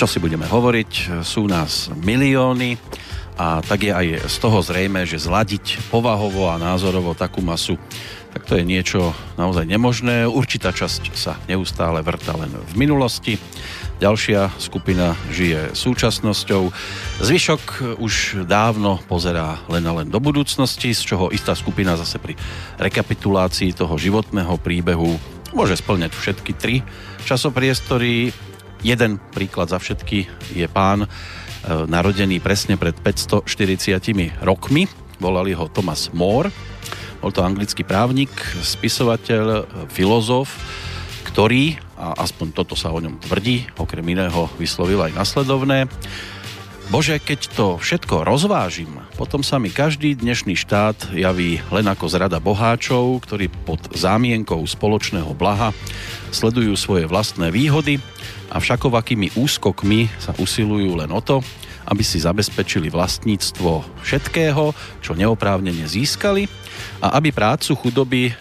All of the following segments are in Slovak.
čo si budeme hovoriť, sú nás milióny a tak je aj z toho zrejme, že zladiť povahovo a názorovo takú masu, tak to je niečo naozaj nemožné. Určitá časť sa neustále vrta len v minulosti, ďalšia skupina žije súčasnosťou, zvyšok už dávno pozerá len a len do budúcnosti, z čoho istá skupina zase pri rekapitulácii toho životného príbehu môže splňať všetky tri časopriestory. Jeden príklad za všetky je pán narodený presne pred 540 rokmi, volali ho Thomas More. Bol to anglický právnik, spisovateľ, filozof, ktorý, a aspoň toto sa o ňom tvrdí, okrem iného vyslovil aj nasledovné: Bože, keď to všetko rozvážim, potom sa mi každý dnešný štát javí len ako zrada boháčov, ktorí pod zámienkou spoločného blaha sledujú svoje vlastné výhody a všakovakými úskokmi sa usilujú len o to, aby si zabezpečili vlastníctvo všetkého, čo neoprávnene získali, a aby prácu chudoby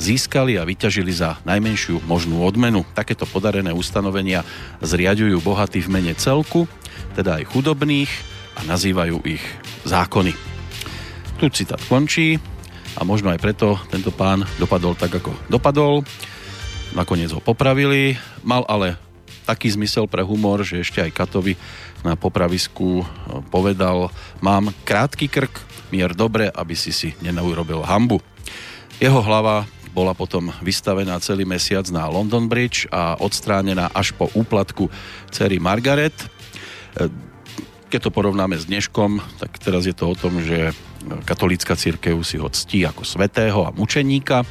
získali a vyťažili za najmenšiu možnú odmenu. Takéto podarené ustanovenia zriaďujú bohatí v mene celku, teda aj chudobných, a nazývajú ich zákony. Tu citát končí a možno aj preto tento pán dopadol tak, ako dopadol. Nakoniec ho popravili, mal ale taký zmysel pre humor, že ešte aj katovi na popravisku povedal: mám krátky krk, mier dobre, aby si nenaurobil hanbu. Jeho hlava bola potom vystavená celý mesiac na London Bridge a odstránená až po úplatku dcery Margaret. Keď to porovnáme s dneškom, tak teraz je to o tom, že katolícka cirkev si ho ctí ako svätého a mučeníka,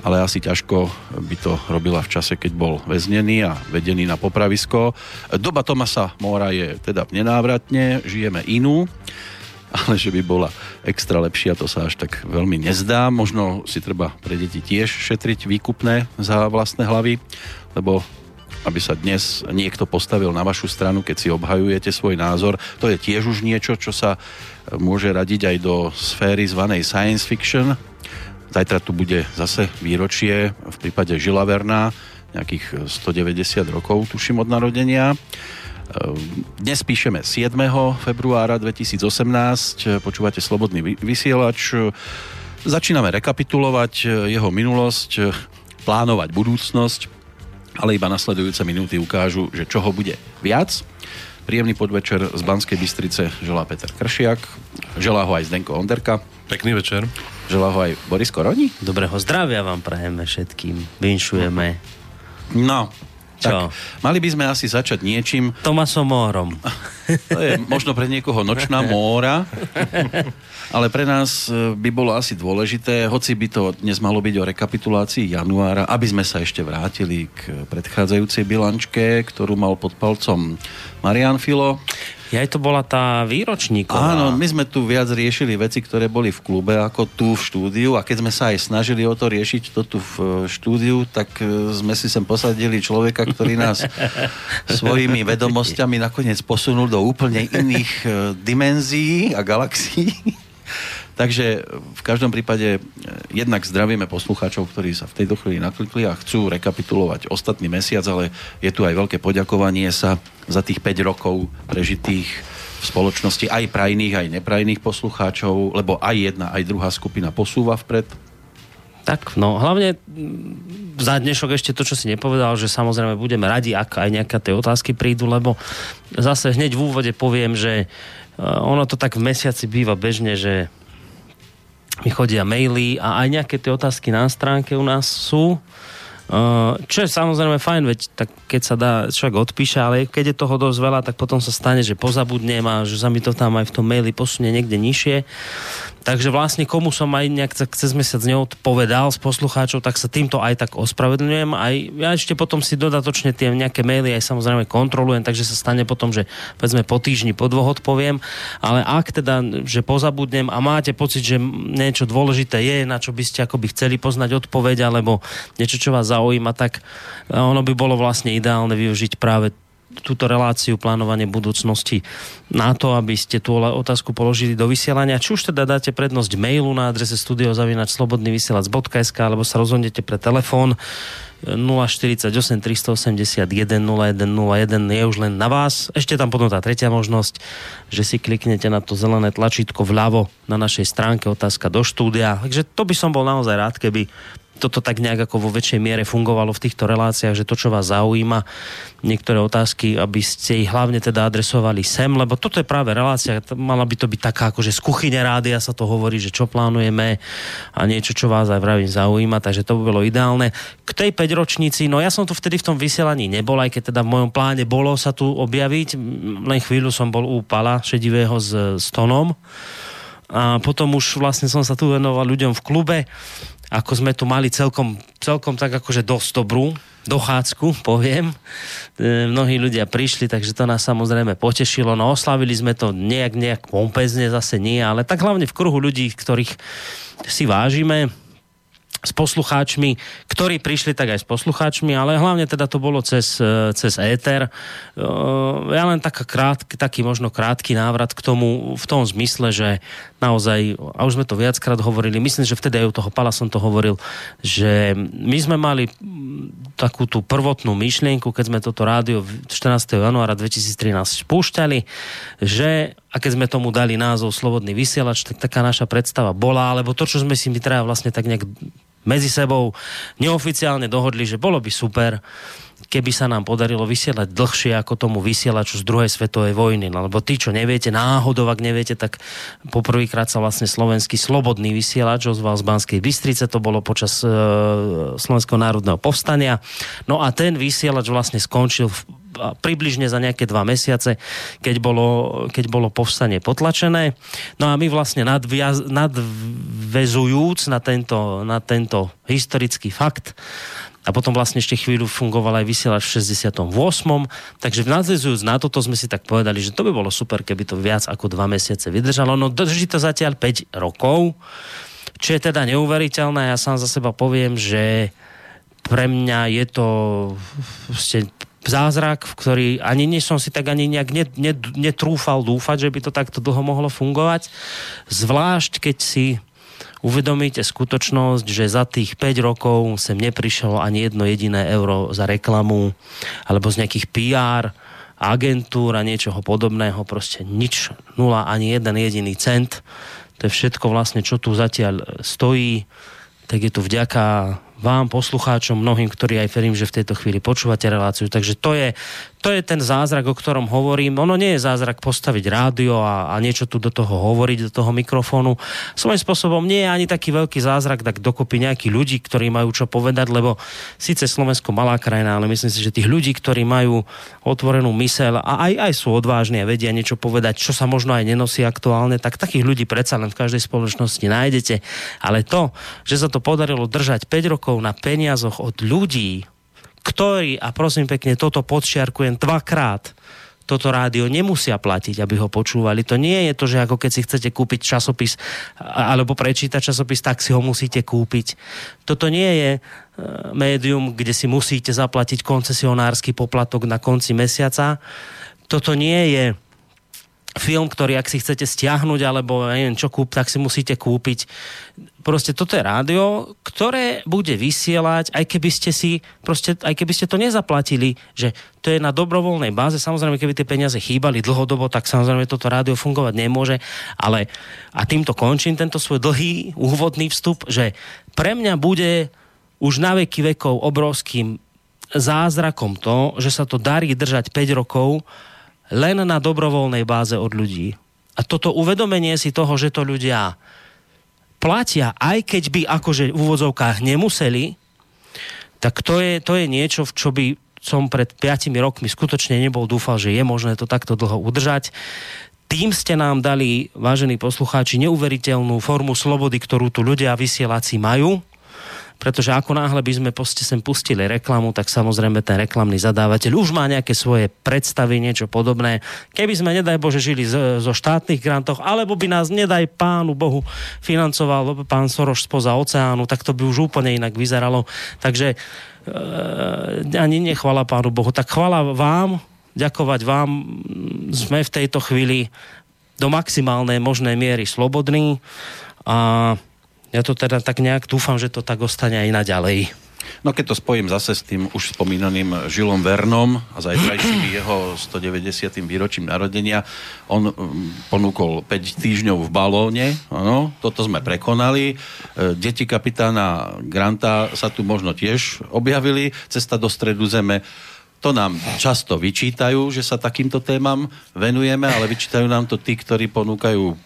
ale asi ťažko by to robila v čase, keď bol väznený a vedený na popravisko. Doba Thomasa Mora je teda nenávratne, žijeme inú, ale že by bola extra lepšia, to sa až tak veľmi nezdá. Možno si treba pre deti tiež šetriť výkupné za vlastné hlavy, lebo aby sa dnes niekto postavil na vašu stranu, keď si obhajujete svoj názor, to je tiež už niečo, čo sa môže radiť aj do sféry zvanej science fiction. Zajtra tu bude zase výročie v prípade Julesa Verna, nejakých 190 rokov tuším od narodenia. Dnes píšeme 7. februára 2018, počúvate Slobodný vysielač, začíname rekapitulovať jeho minulosť, plánovať budúcnosť, ale iba nasledujúce minúty ukážu, že čoho bude viac. Príjemný podvečer z Banskej Bystrice želá Peter Kršiak, želá ho aj Zdenko Honderka. Pekný večer. Želá ho aj Boris Koroni. Dobrého zdravia vám prajeme všetkým, vinšujeme. No, tak, mali by sme asi začať niečím. Thomasom Mórom. To je možno pre niekoho nočná móra, ale pre nás by bolo asi dôležité, hoci by to dnes malo byť o rekapitulácii januára, aby sme sa ešte vrátili k predchádzajúcej bilančke, ktorú mal pod palcom Marián Filo. Aj to bola tá výročníková. Áno, my sme tu viac riešili veci, ktoré boli v klube, ako tu v štúdiu, a keď sme sa aj snažili o to riešiť to tu v štúdiu, tak sme si sem posadili človeka, ktorý nás svojimi vedomosťami nakoniec posunul do úplne iných dimenzií a galaxií. Takže v každom prípade jednak zdravíme poslucháčov, ktorí sa v tejto chvíli naklikli a chcú rekapitulovať ostatný mesiac, ale je tu aj veľké poďakovanie sa za tých 5 rokov prežitých v spoločnosti aj prajných, aj neprajných poslucháčov, lebo aj jedna, aj druhá skupina posúva vpred. Tak, no hlavne za dnešok ešte to, čo si nepovedal, že samozrejme budeme radi, ak aj nejaké tie otázky prídu, lebo zase hneď v úvode poviem, že ono to tak v mesiaci býva bežne, že mi chodia maily a aj nejaké tie otázky na stránke u nás sú. Čo je samozrejme fajn, veď tak keď sa dá, človek odpíše, ale keď je toho dosť veľa, tak potom sa stane, že pozabudnem a že sa mi to tam aj v tom maili posunie niekde nižšie. Takže vlastne komu som aj nejak cez mesiac neodpovedal z poslucháčov, tak sa týmto aj tak ospravedlňujem. Aj ja ešte potom si dodatočne tie nejaké maily aj samozrejme kontrolujem, takže sa stane potom, že povedzme po týždni, po dvoch odpoviem, ale ak teda, že pozabudnem a máte pocit, že niečo dôležité je, na čo by ste akoby chceli poznať odpoveď, alebo niečo, čo vás zaujíma, tak ono by bolo vlastne ideálne využiť práve túto reláciu plánovanie budúcnosti na to, aby ste tú otázku položili do vysielania. Či už teda dáte prednosť mailu na adrese studio@slobodnyvysielac.sk alebo sa rozhodnete pre telefón 048 381 0101 je už len na vás. Ešte tam potom tá tretia možnosť, že si kliknete na to zelené tlačítko vľavo na našej stránke otázka do štúdia. Takže to by som bol naozaj rád, keby toto tak nejak ako vo väčšej miere fungovalo v týchto reláciách, že to, čo vás zaujíma, niektoré otázky, aby ste ich hlavne teda adresovali sem, lebo toto je práve relácia, mala by to byť taká, akože z kuchyne rádia sa to hovorí, že čo plánujeme a niečo, čo vás aj vravím zaujíma, takže to by bolo ideálne. K tej 5-ročnici, no ja som tu vtedy v tom vysielaní nebol, aj keď teda v mojom pláne bolo sa tu objaviť, len chvíľu som bol u Pala šedivého s Tonom a potom už vlastne som sa tu venoval ľuďom v klube, ako sme tu mali celkom tak akože dosť dobrú dochádzku, poviem. Mnohí ľudia prišli, takže to nás samozrejme potešilo. No oslavili sme to nejak pompezne, zase nie, ale tak hlavne v kruhu ľudí, ktorých si vážime, s poslucháčmi, ktorí prišli tak aj s poslucháčmi, ale hlavne teda to bolo cez éter. Ja len taký možno krátky návrat k tomu v tom zmysle, že naozaj, a už sme to viackrát hovorili, myslím, že vtedy aj u toho Pala som to hovoril, že my sme mali takú tú prvotnú myšlienku, keď sme toto rádio 14. januára 2013 spúšťali, že a keď sme tomu dali názov Slobodný vysielač, tak taká naša predstava bola, alebo to, čo sme si my teda vlastne tak nejak medzi sebou neoficiálne dohodli, že bolo by super, keby sa nám podarilo vysielať dlhšie ako tomu vysielaču z druhej svetovej vojny. Lebo tí, čo neviete, náhodou, ak neviete, tak poprvýkrát sa vlastne slovenský slobodný vysielač ozval z Banskej Bystrice, to bolo počas Slovenského národného povstania. No a ten vysielač vlastne skončil približne za nejaké 2 mesiace, keď bolo povstanie potlačené. No a my vlastne nadväzujúc na tento historický fakt, a potom vlastne ešte chvíľu fungoval aj vysielač v 68. Takže nadväzujúc na toto sme si tak povedali, že to by bolo super, keby to viac ako 2 mesiace vydržalo. No drží to zatiaľ 5 rokov, čo je teda neuveriteľné. Ja sám za seba poviem, že pre mňa je to zázrak, v ktorý ani nie som si tak ani nejak netrúfal dúfať, že by to takto dlho mohlo fungovať. Zvlášť, keď si uvedomíte skutočnosť, že za tých 5 rokov sem neprišlo ani jedno jediné euro za reklamu alebo z nejakých PR agentúr a niečoho podobného. Proste nič, nula, ani jeden jediný cent. To je všetko vlastne, čo tu zatiaľ stojí. Tak je tu vďaka vám, poslucháčom, mnohým, ktorí aj verím, že v tejto chvíli počúvate reláciu. Takže to je ten zázrak, o ktorom hovorím. Ono nie je zázrak postaviť rádio a niečo tu do toho hovoriť, do toho mikrofónu. Svojím spôsobom nie je ani taký veľký zázrak, tak dokopy nejakí ľudí, ktorí majú čo povedať, lebo síce Slovensko malá krajina, ale myslím si, že tých ľudí, ktorí majú otvorenú myseľ a aj sú odvážni a vedia niečo povedať, čo sa možno aj nenosí aktuálne, tak takých ľudí predsa len v každej spoločnosti nájdete. Ale to, že sa to podarilo držať 5 rokov na peniazoch od ľudí, ktorí, a prosím pekne, toto podčiarkujem 2-krát, toto rádio nemusia platiť, aby ho počúvali. To nie je to, že ako keď si chcete kúpiť časopis alebo prečítať časopis, tak si ho musíte kúpiť. Toto nie je médium, kde si musíte zaplatiť koncesionársky poplatok na konci mesiaca. Toto nie je film, ktorý ak si chcete stiahnuť alebo neviem čo kúp, tak si musíte kúpiť. Proste toto je rádio, ktoré bude vysielať, aj keby ste to nezaplatili, že to je na dobrovoľnej báze. Samozrejme, keby tie peniaze chýbali dlhodobo, tak samozrejme toto rádio fungovať nemôže, ale a týmto končím tento svoj dlhý úvodný vstup, že pre mňa bude už na veky vekov obrovským zázrakom to, že sa to darí držať 5 rokov len na dobrovoľnej báze od ľudí. A toto uvedomenie si toho, že to ľudia platia, aj keď by akože v úvodzovkách nemuseli, tak to je niečo, v čo by som pred 5 rokmi skutočne nebol dúfal, že je možné to takto dlho udržať. Tým ste nám dali, vážení poslucháči, neuveriteľnú formu slobody, ktorú tu ľudia vysielaci majú, pretože ako náhle by sme sem pustili reklamu, tak samozrejme ten reklamný zadávateľ už má nejaké svoje predstavy, niečo podobné. Keby sme, nedaj Bože, žili zo štátnych grantov, alebo by nás, nedaj Pánu Bohu, financoval pán Soroš spoza oceánu, tak to by už úplne inak vyzeralo. Takže ani nechvala Pánu Bohu, tak chvala vám, ďakovať vám sme v tejto chvíli do maximálnej možnej miery slobodní a ja to teda tak nejak dúfam, že to tak ostane aj naďalej. No keď to spojím zase s tým už spomínaným Julesom Vernom a zajtrajším jeho 190. výročím narodenia, on ponúkol 5 týždňov v balóne, ano, toto sme prekonali, deti kapitána Granta sa tu možno tiež objavili, cesta do stredu zeme, to nám často vyčítajú, že sa takýmto témam venujeme, ale vyčítajú nám to tí, ktorí ponúkajú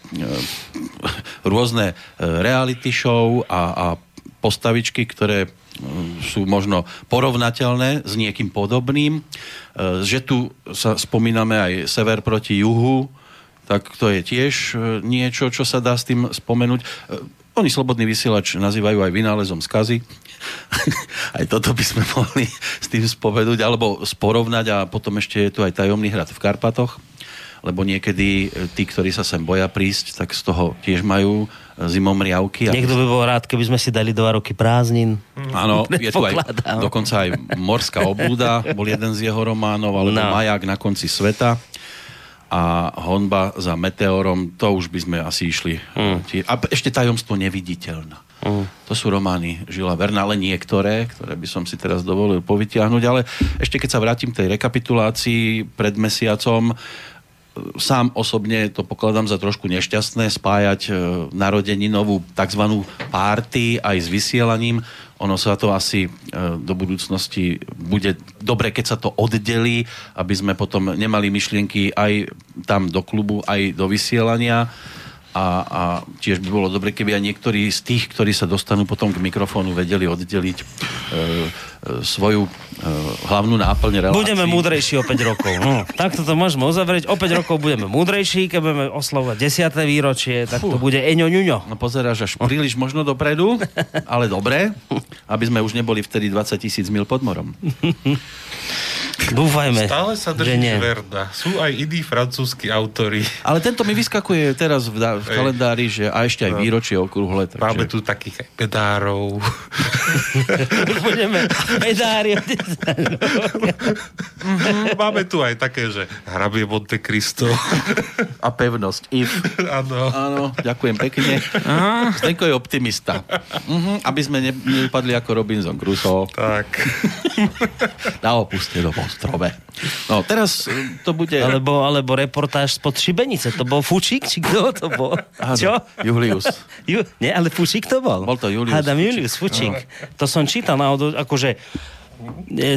rôzne reality show a postavičky, ktoré sú možno porovnateľné s niekým podobným. Že tu sa spomíname aj sever proti juhu, tak to je tiež niečo, čo sa dá s tým spomenúť. Oni slobodný vysielač nazývajú aj vynálezom skazy. Aj toto by sme mohli s tým spomenúť, alebo sporovnať a potom ešte je tu aj tajomný hrad v Karpatoch, lebo niekedy tí, ktorí sa sem boja prísť, tak z toho tiež majú zimomriavky. Niekto by bol rád, keby sme si dali 2 roky prázdnin. Áno, je tu aj dokonca aj Morská oblúda, bol jeden z jeho románov, alebo Maják na konci sveta a honba za meteorom, to už by sme asi išli. A ešte tajomstvo neviditeľná. To sú romány Julesa Verna, ale niektoré, ktoré by som si teraz dovolil povytiahnuť, ale ešte keď sa vrátim k tej rekapitulácii pred mesiacom, sám osobne to pokladám za trošku nešťastné spájať narodeninovú takzvanú party aj s vysielaním. Ono sa to asi do budúcnosti bude dobre, keď sa to oddelí, aby sme potom nemali myšlienky aj tam do klubu, aj do vysielania. A tiež by bolo dobre, keby aj niektorí z tých, ktorí sa dostanú potom k mikrofónu, vedeli oddeliť svoju hlavnú náplň relácií. Budeme múdrejší o 5 rokov. No, takto to môžeme uzavrieť. O 5 rokov budeme múdrejší, keď budeme oslovať 10. výročie, tak to bude eňo-ňuňo. No pozeráš až príliš možno dopredu, ale dobre, aby sme už neboli vtedy 20 000 mil pod morom. Dúfajme. Stále sa drží Verda. Sú aj iní francúzski autori. Ale tento mi vyskakuje teraz v kalendári, že a ešte aj výročie okrúhle. Takže... Máme tu takých aj pedárov. Budeme pedári. Máme tu aj také, že hrabie Monte Cristo. A pevnosť. Áno. Ďakujem pekne. Zdenko je optimista. Aby sme nepadli ako Robinson Crusoe. Tak. Na opuste do Ostrobe. No, teraz to bude... Alebo reportáž spod Šibenice. To bol Fučík, či kto to bol? Áno, čo? Julius. Nie, ale Fučík to bol. Bol to Julius. Hádam Julius Fučík. To som čítal naozaj, akože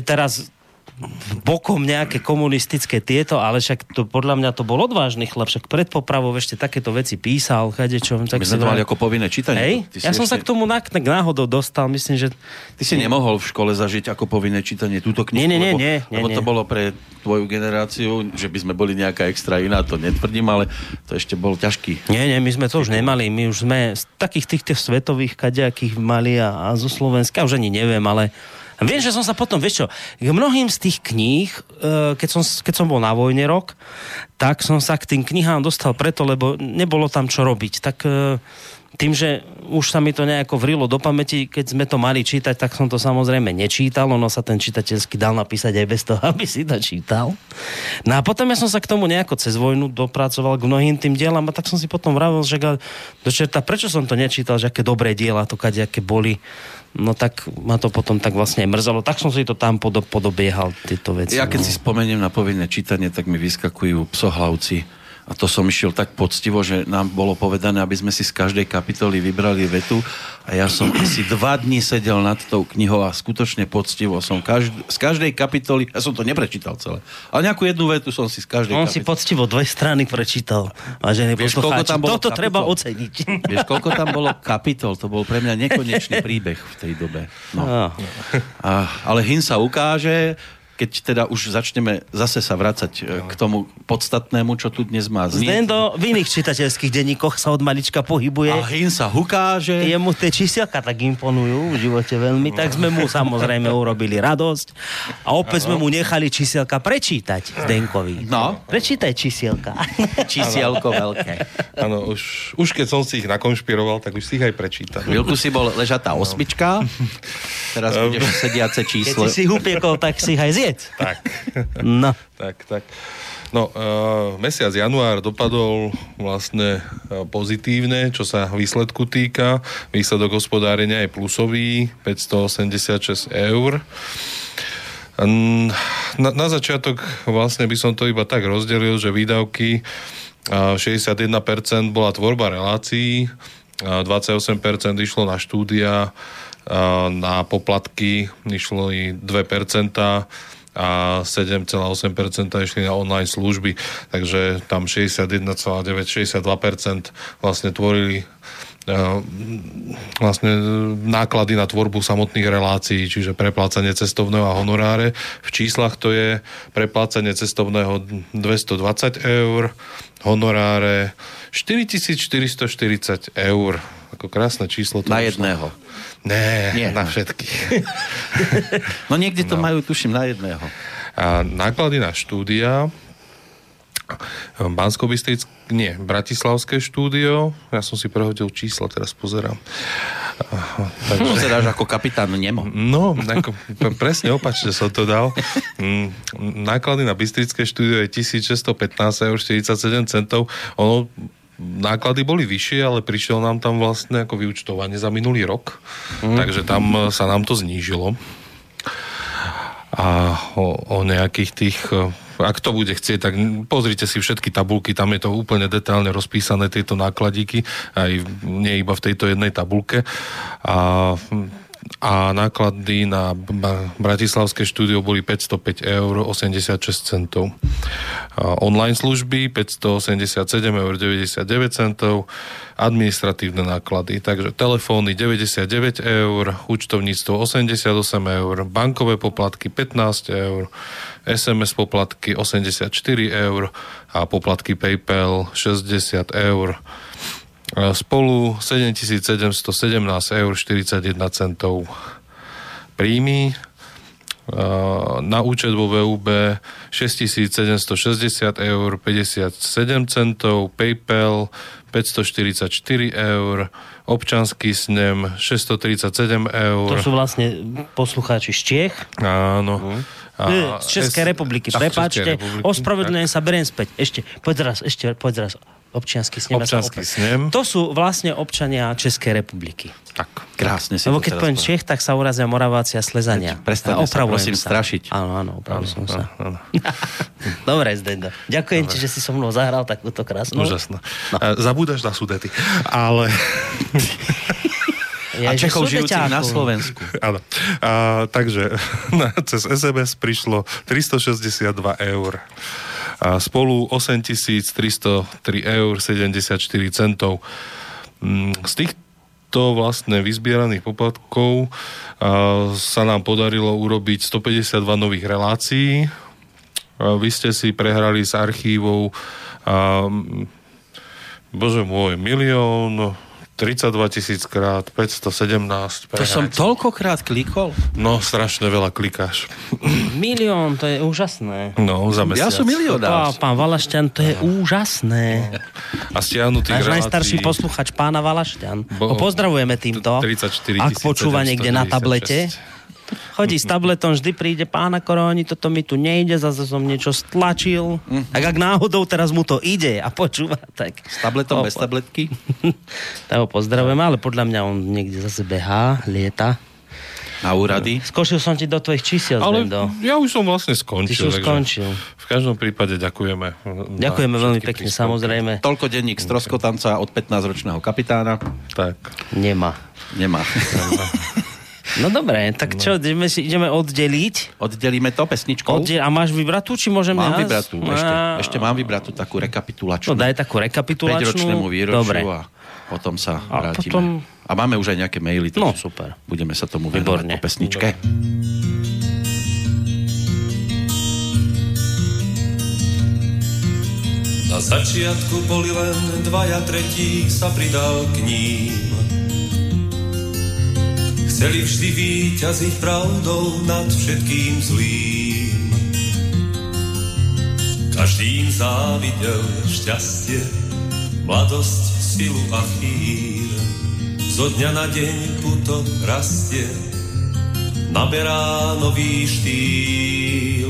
teraz bokom nejaké komunistické tieto, ale však to, podľa mňa to bol odvážny chlap, však pred popravou ešte takéto veci písal, kadečo. My sme to mali ako povinné čítanie. Ja som sa k tomu náhodou dostal, myslím, že... Ty si nemohol v škole zažiť ako povinné čítanie túto knihu, lebo to bolo pre tvoju generáciu, že by sme boli nejaká extra iná, to netvrdím, ale to ešte bol ťažký. Nie, my sme to už nemali, my už sme z takých tých svetových kadejakých mali a zo Slovenska, už ani neviem, ale... A viem, že som sa potom, vieš čo, k mnohým z tých kníh, keď som bol na vojne rok, tak som sa k tým knihám dostal preto, lebo nebolo tam čo robiť. Tak tým, že už sa mi to nejako vrilo do pamäti, keď sme to mali čítať, tak som to samozrejme nečítal, ono sa ten čitateľský dal napísať aj bez toho, aby si to čítal. No a potom ja som sa k tomu nejako cez vojnu dopracoval k mnohým tým dielam a tak som si potom vravil, že dočerta, prečo som to nečítal, že aké dobré diela to kadejaké boli. No tak ma to potom tak vlastne mrzalo. Tak som si to tam podobiehal, tieto veci. Ja keď si spomeniem na povinné čítanie, tak mi vyskakujú Psohlavci. A to som išiel tak poctivo, že nám bolo povedané, aby sme si z každej kapitoly vybrali vetu. A ja som asi 2 dni sedel nad tou knihou a skutočne poctivo som z každej kapitoly... Ja som to neprečítal celé. Ale nejakú jednu vetu som si z každej kapitoly... On si poctivo 2 strany prečítal. Vážení poslucháči, toto treba oceniť. Vieš, koľko tam bolo kapitol? To bol pre mňa nekonečný príbeh v tej dobe. No. Ale hin sa ukáže... keď teda už začneme zase sa vracať k tomu podstatnému, čo tu dnes má znieť. Zdendo v iných čitateľských denníkoch sa od malička pohybuje. A hým sa hukáže. Jemu tie čísielka tak imponujú v živote veľmi, tak sme mu samozrejme urobili radosť a opäť sme mu nechali čísielka prečítať Zdenkovi. No. Prečítaj čísielka. Čísielko veľké. Áno, už keď som si ich nakonšpiroval, tak už si ich aj prečítal. Chvíľku si bol ležatá osmička, teraz budeš sediace číslo. Keď si hupiekol, tak si ich aj zjedol. hneď. Tak. No. Tak. No, mesiac január dopadol vlastne pozitívne, čo sa výsledku týka. Výsledok hospodárenia je plusový, 586 eur. Na začiatok vlastne by som to iba tak rozdelil, že výdavky 61% bola tvorba relácií, 28% išlo na štúdia, na poplatky išlo i 2% a 7,8% išli na online služby. Takže tam 61,9-62% vlastne tvorili vlastne náklady na tvorbu samotných relácií, čiže preplácanie cestovného a honoráre. V číslach to je preplácanie cestovného 220 eur, honoráre 4440 eur. Ako krásne číslo. To na jedného. Nie, na všetkých. No niekde to majú, tuším, na jedného. A náklady na štúdia Bratislavské štúdio. Ja som si prehodil čísla, teraz pozerám. Takže... Pozeráš ako kapitán Nemo. No, presne opačne som to dal. Náklady na bystrické štúdio je 1615,47 €. Ono, náklady boli vyššie, ale prišiel nám tam vlastne ako vyúčtovanie za minulý rok. Takže tam sa nám to znížilo. A o nejakých tých... Ak to bude chcieť, tak pozrite si všetky tabulky, tam je to úplne detailne rozpísané, tieto nákladíky, aj nie iba v tejto jednej tabulke. A náklady na bratislavské štúdio boli 505,86 €. Online služby 587,99 €, administratívne náklady, takže telefóny 99 €, účtovníctvo 88 €, bankové poplatky 15 €, SMS poplatky 84 € a poplatky PayPal 60 €. Spolu 7717,41 €. Príjmy na účet vo VUB 6760,57 €, PayPal 544 €, občanský snem 637 €. To sú vlastne poslucháči z Čiech. Áno. Z Českej republiky. Prepáčte, ospravedlňujem sa, beriem späť. Ešte, poď raz. Občiansky snem. To sú vlastne občania Českej republiky. Tak. Krásne si. Lebo keď poviem Čech, tak sa urazia Moraváci a Slezania. Prestaňme sa, prosím, strašiť. Áno, opravujem sa. Dobre, Zdenko. Ďakujem ti, že si so mnou zahral takúto krásnu. Úžasné. No. Zabúdaš na Sudety. Ale... A Čechov žijúcich na Slovensku. Áno. Takže cez SMS prišlo 362 €. A spolu 8 303,74 €. Z týchto vlastne vyzbieraných poplatkov sa nám podarilo urobiť 152 nových relácií. Vy ste si prehrali s archívou 1,032,517 To som toľkokrát klikol? No, strašne veľa klikáš. 1 000 000, to je úžasné. No, za mesiac. Ja som milionár. Pán Valašťan, to je úžasné. No. A stiahnutých relácií... Náš najstarší posluchač, pána Valašťan. Pozdravujeme týmto. 34 746. Ak počúva niekde na tablete... Chodí s tabletom, vždy príde pána Koroni, toto mi tu nejde, zase som niečo stlačil. Tak ak náhodou teraz mu to ide a počúva, tak... S tabletom, bez tabletky? Toho pozdravujem, ale podľa mňa on niekde zase behá, lieta. Na úrady? Skočil som ti do tvojich čísiel, Zendo. Ja už som vlastne skončil. Ty už skončil. V každom prípade ďakujeme. Ďakujeme veľmi pekne, samozrejme. Toľko denník stroskotanca od 15-ročného kapitána. Tak. Nemá. No dobré, tak čo, ideme oddeliť? Oddelíme to pesničkou. A máš vybratú, či môžem ja? Mám vybratú, ešte mám vybratú takú rekapitulačnú. No daj takú rekapitulačnú. 5-ročnému výročiu. Dobre. A potom sa vrátime. Potom... A máme už aj nejaké maily, takže no, super. Budeme sa tomu venovať po pesničke. Na začiatku boli len 2 a 3, sa pridal k ním. Chceli vždy víťaziť pravdou nad všetkým zlým. Každý im závidel šťastie, mladosť, silu a chýr. Zo dňa na deň puto rastie, naberá nový štýl.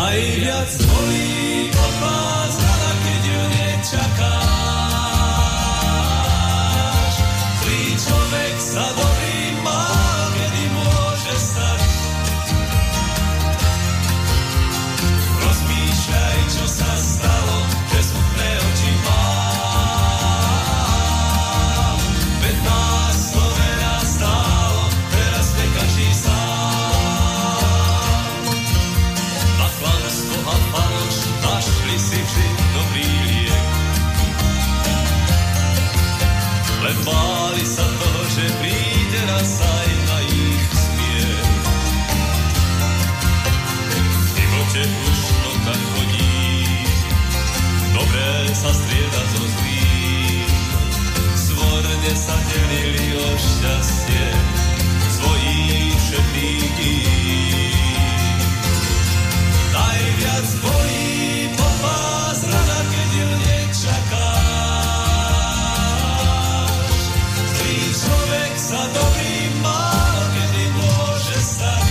Najviac bolí tvá zrada, keď ju nečakáš. Zlý človek sa dobrým málo kedy môže stať. Rozmýšľaj, čo sa stalo, že smutné oči mám. Veď nás Slovená stálo, teraz sme každý sám. A klamstvo a faloš našli si vždy dobrý liek. Len báli sa toho, že príde raz aj na ich smiech. Ty vlče už to tak chodí, dobré sa strieda so zlým. Svorne sa delili o šťastie svojich všetných dní. Najviac bolí tvá zrada, keď ju nečakáš. Zlý človek sa dobrý málo kedy môže stať.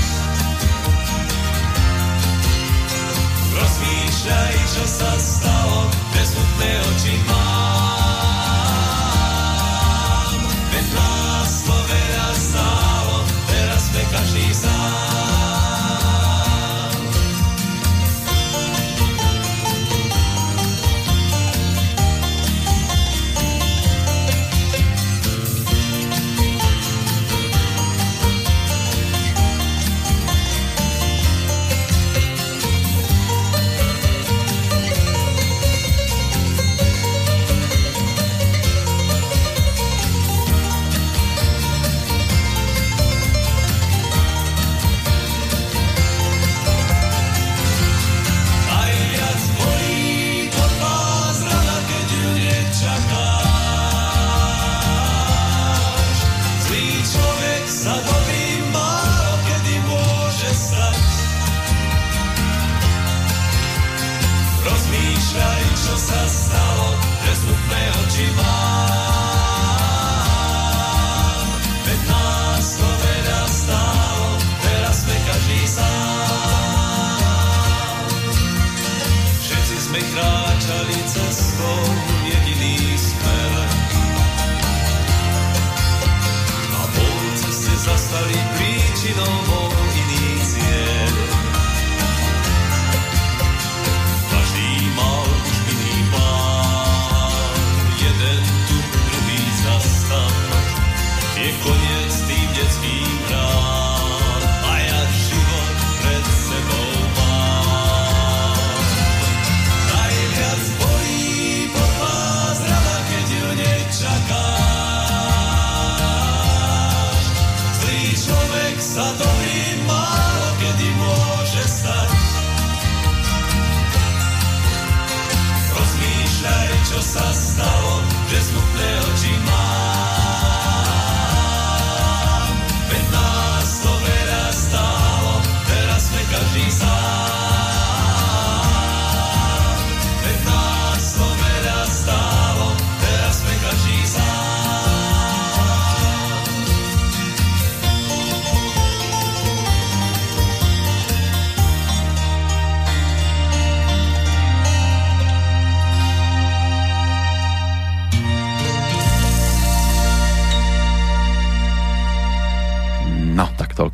Rozmýšľaj, čo sa stalo, kde smutné oči mám. Veď nás Slovená stálo, teraz sme každý sám.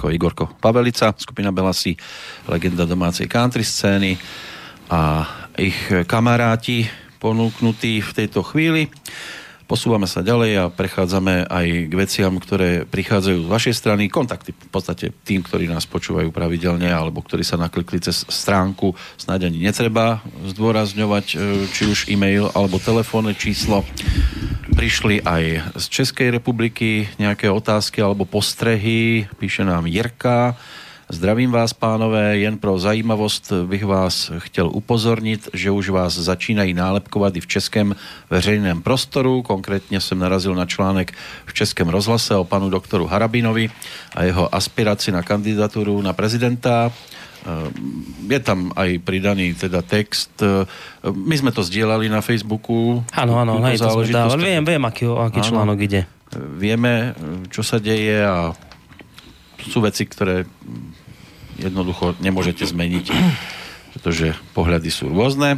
Igorko Pavelica, skupina Belasi, legenda domácej country scény a ich kamaráti ponúknutí v tejto chvíli. Posúvame sa ďalej a prechádzame aj k veciam, ktoré prichádzajú z vašej strany. Kontakty v podstate tým, ktorí nás počúvajú pravidelne alebo ktorí sa naklikli cez stránku, snáď ani netreba zdôrazňovať, či už e-mail alebo telefónne číslo. Prišli aj z Českej republiky nejaké otázky alebo postrehy. Píše nám Jirka. Zdravím vás, pánové, jen pro zajímavost bych vás chtěl upozornit, že už vás začínají nálepkovat i v českém veřejném prostoru. Konkrétně jsem narazil na článek v Českém rozhlase o panu doktoru Harabinovi a jeho aspiraci na kandidaturu na prezidenta. Je tam aj pridaný teda text. My sme to zdieľali na Facebooku. Áno, hej, to sme dávali. Viem, aký článok ide. Vieme, čo sa deje a sú veci, ktoré jednoducho nemôžete zmeniť. pretože pohľady sú rôzne.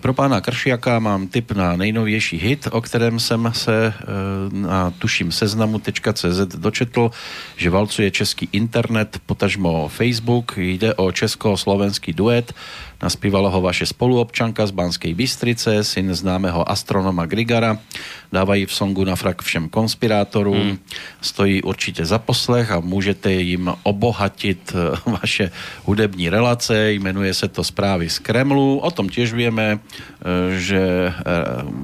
Pro pána Kršiaka mám tip na nejnovější hit, o kterém jsem se na tuším seznamu.cz dočetl, že valcuje český internet, potažmo Facebook. Jde o česko-slovenský duet. Naspívala ho vaše spoluobčanka z Banskej Bystrice, syn známého astronoma Grigara. Dávají v songu na frak všem konspirátorům. Stojí určitě za poslech a můžete jim obohatit vaše hudební relace. Jmenuje se to Zprávy z Kremlu. O tom tiež vieme, že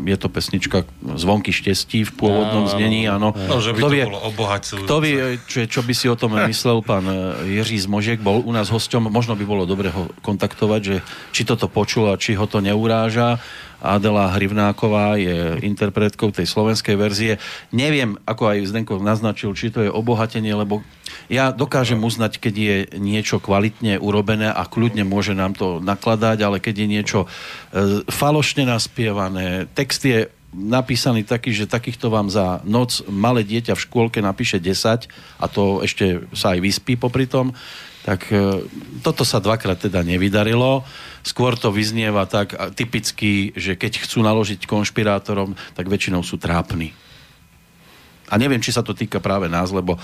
je to pesnička Zvonky štěstí v pôvodnom znení, áno. No, že by kto to vie, bolo obohacujúce. Kto vie, čo by si o tom myslel pán Jiří Zmožek, bol u nás hosťom, možno by bolo dobre ho kontaktovať, že či toto počul a či ho to neuráža. Adela Hrivnáková je interpretkou tej slovenskej verzie. Neviem, ako aj Zdenko naznačil, či to je obohatenie, lebo ja dokážem uznať, keď je niečo kvalitne urobené a kľudne môže nám to nakladať, ale keď je niečo falošne naspievané, text je napísaný taký, že takýchto vám za noc malé dieťa v škôlke napíše 10 a to ešte sa aj vyspí popri tom, tak toto sa dvakrát teda nevydarilo. Skôr to vyznieva tak typicky, že keď chcú naložiť konšpirátorom, tak väčšinou sú trápni. A neviem, či sa to týka práve nás, lebo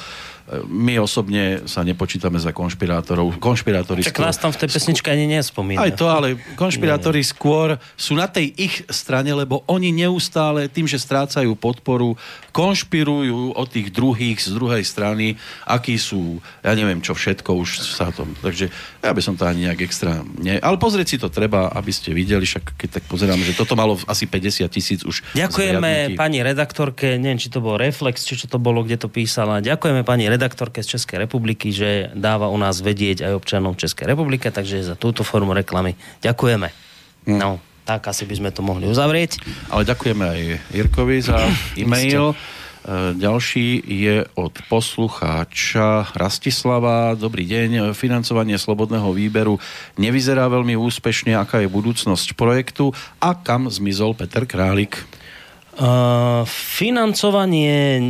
my osobne sa nepočítame za konšpirátorov. Konšpirátori tak skôr, nás tam v tej pesničke ani nespomína. Aj to, ale konšpirátori skôr sú na tej ich strane, lebo oni neustále tým, že strácajú podporu, konšpirujú o tých druhých z druhej strany, akí sú, ja neviem čo všetko už sa tom. Takže ja by som to ani nejak extra... Ale pozrieť si to treba, aby ste videli, však keď tak pozerám, že toto malo asi 50,000 už. Ďakujeme pani redaktorke, neviem, či to bol Reflex, či čo to bolo, kde to písala. Ďakujeme pani redaktorke z Českej republiky, že dáva u nás vedieť aj občanom Českej republiky, takže za túto formu reklamy ďakujeme. No, tak asi by sme to mohli uzavrieť. Ale ďakujeme aj Jirkovi za e-mail. Ďalší je od poslucháča Rastislava. Dobrý deň. Financovanie slobodného výberu nevyzerá veľmi úspešne. Aká je budúcnosť projektu a kam zmizol Peter Králik? Financovanie...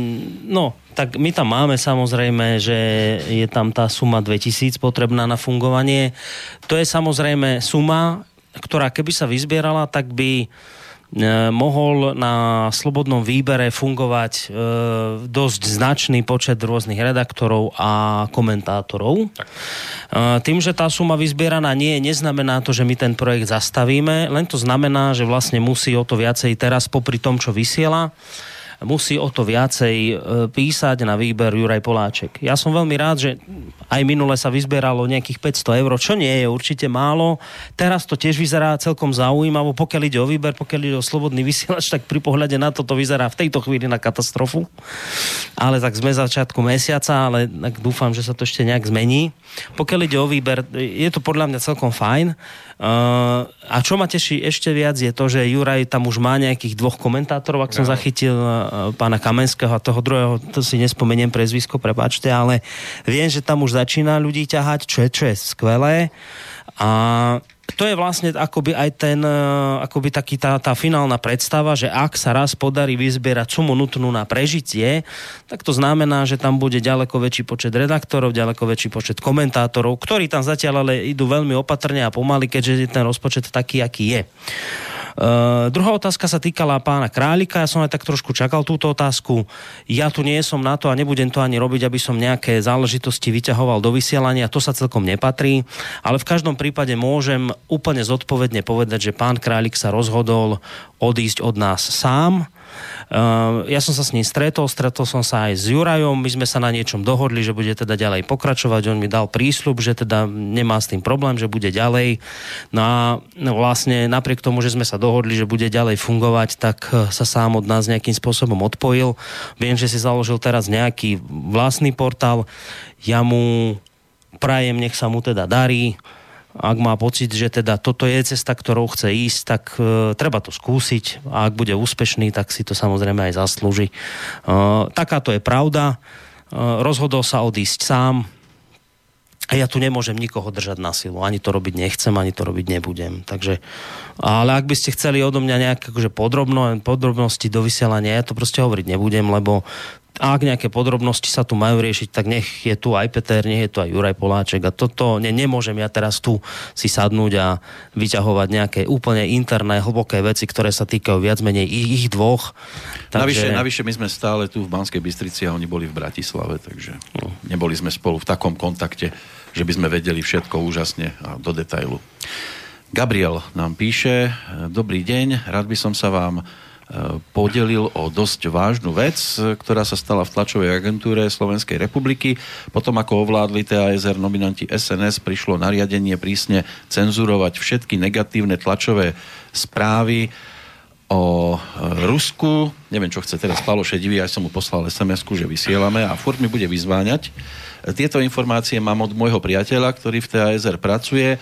No, tak my tam máme samozrejme, že je tam tá suma 2000 potrebná na fungovanie. To je samozrejme suma, ktorá keby sa vyzbierala, tak by mohol na slobodnom výbere fungovať dosť značný počet rôznych redaktorov a komentátorov. Tým, že tá suma vyzbieraná nie je, neznamená to, že my ten projekt zastavíme, len to znamená, že vlastne musí o to viacej teraz popri tom, čo vysiela, musí o to viacej písať na výber Juraj Poláček. Ja som veľmi rád, že aj minule sa vyzbieralo nejakých 500 €, čo nie je určite málo. Teraz to tiež vyzerá celkom zaujímavo. Pokiaľ ide o výber, pokiaľ ide o slobodný vysielač, tak pri pohľade na to vyzerá v tejto chvíli na katastrofu. Ale tak sme začiatku mesiaca, ale tak dúfam, že sa to ešte nejak zmení. Pokiaľ ide o výber, je to podľa mňa celkom fajn. A čo ma teší ešte viac je to, že Juraj tam už má nejakých dvoch komentátorov, ak som zachytil pána Kamenského a toho druhého, to si nespomeniem prezvisko, prepáčte, ale viem, že tam už začína ľudí ťahať, čo je skvelé. A to je vlastne akoby aj ten, akoby taký tá finálna predstava, že ak sa raz podarí vyzbierať sumu nutnú na prežitie, tak to znamená, že tam bude ďaleko väčší počet redaktorov, ďaleko väčší počet komentátorov, ktorí tam zatiaľ ale idú veľmi opatrne a pomaly, keďže je ten rozpočet taký, aký je. Druhá otázka sa týkala pána Králika. Ja som aj tak trošku čakal túto otázku. Ja tu nie som na to a nebudem to ani robiť, aby som nejaké záležitosti vyťahoval do vysielania. To sa celkom nepatrí. Ale v každom prípade môžem úplne zodpovedne povedať, že pán Králik sa rozhodol odísť od nás sám. Ja som sa s ním stretol som sa aj s Jurajom, my sme sa na niečom dohodli, že bude teda ďalej pokračovať, on mi dal prísľub, že teda nemá s tým problém, že bude ďalej. No a vlastne napriek tomu, že sme sa dohodli, že bude ďalej fungovať, tak sa sám od nás nejakým spôsobom odpojil. Viem, že si založil teraz nejaký vlastný portál, ja mu prajem, nech sa mu teda darí. Ak má pocit, že teda toto je cesta, ktorou chce ísť, tak treba to skúsiť a ak bude úspešný, tak si to samozrejme aj zaslúži. Takáto je pravda. Rozhodol sa odísť sám a ja tu nemôžem nikoho držať na silu. Ani to robiť nechcem, ani to robiť nebudem. Takže, ale ak by ste chceli odo mňa nejaké akože podrobnosti do vysielania, ja to proste hovoriť nebudem, lebo A ak nejaké podrobnosti sa tu majú riešiť, tak nech je tu aj Peter, nech je tu aj Juraj Poláček. A toto nemôžem ja teraz tu si sadnúť a vyťahovať nejaké úplne interné, hlboké veci, ktoré sa týkajú viac menej ich dvoch. Takže... Navyše my sme stále tu v Banskej Bystrici a oni boli v Bratislave, takže neboli sme spolu v takom kontakte, že by sme vedeli všetko úžasne a do detailu. Gabriel nám píše: Dobrý deň, rád by som sa vám podelil o dosť vážnu vec, ktorá sa stala v tlačovej agentúre Slovenskej republiky. Potom, ako ovládli TASR nominanti SNS, prišlo nariadenie prísne cenzurovať všetky negatívne tlačové správy o Rusku. Neviem, čo chce teraz Palo Šedivý, aj som mu poslal SMS-ku, že vysielame a furt mi bude vyzváňať. Tieto informácie mám od môjho priateľa, ktorý v TASR pracuje.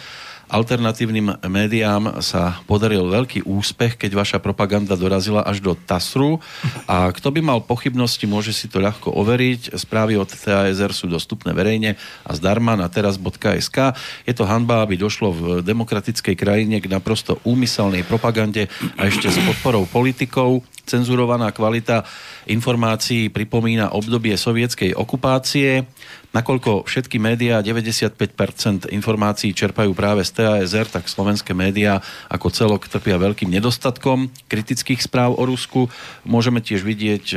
Alternatívnym médiám sa podaril veľký úspech, keď vaša propaganda dorazila až do TASRu a kto by mal pochybnosti, môže si to ľahko overiť. Správy od TASR sú dostupné verejne a zdarma na teraz.sk. Je to hanba, aby došlo v demokratickej krajine k naprosto úmyselnej propagande a ešte s podporou politikov. Cenzurovaná kvalita informácií pripomína obdobie sovietskej okupácie, nakoľko všetky médiá 95% informácií čerpajú práve z TASR, tak slovenské médiá ako celok trpia veľkým nedostatkom kritických správ o Rusku. Môžeme tiež vidieť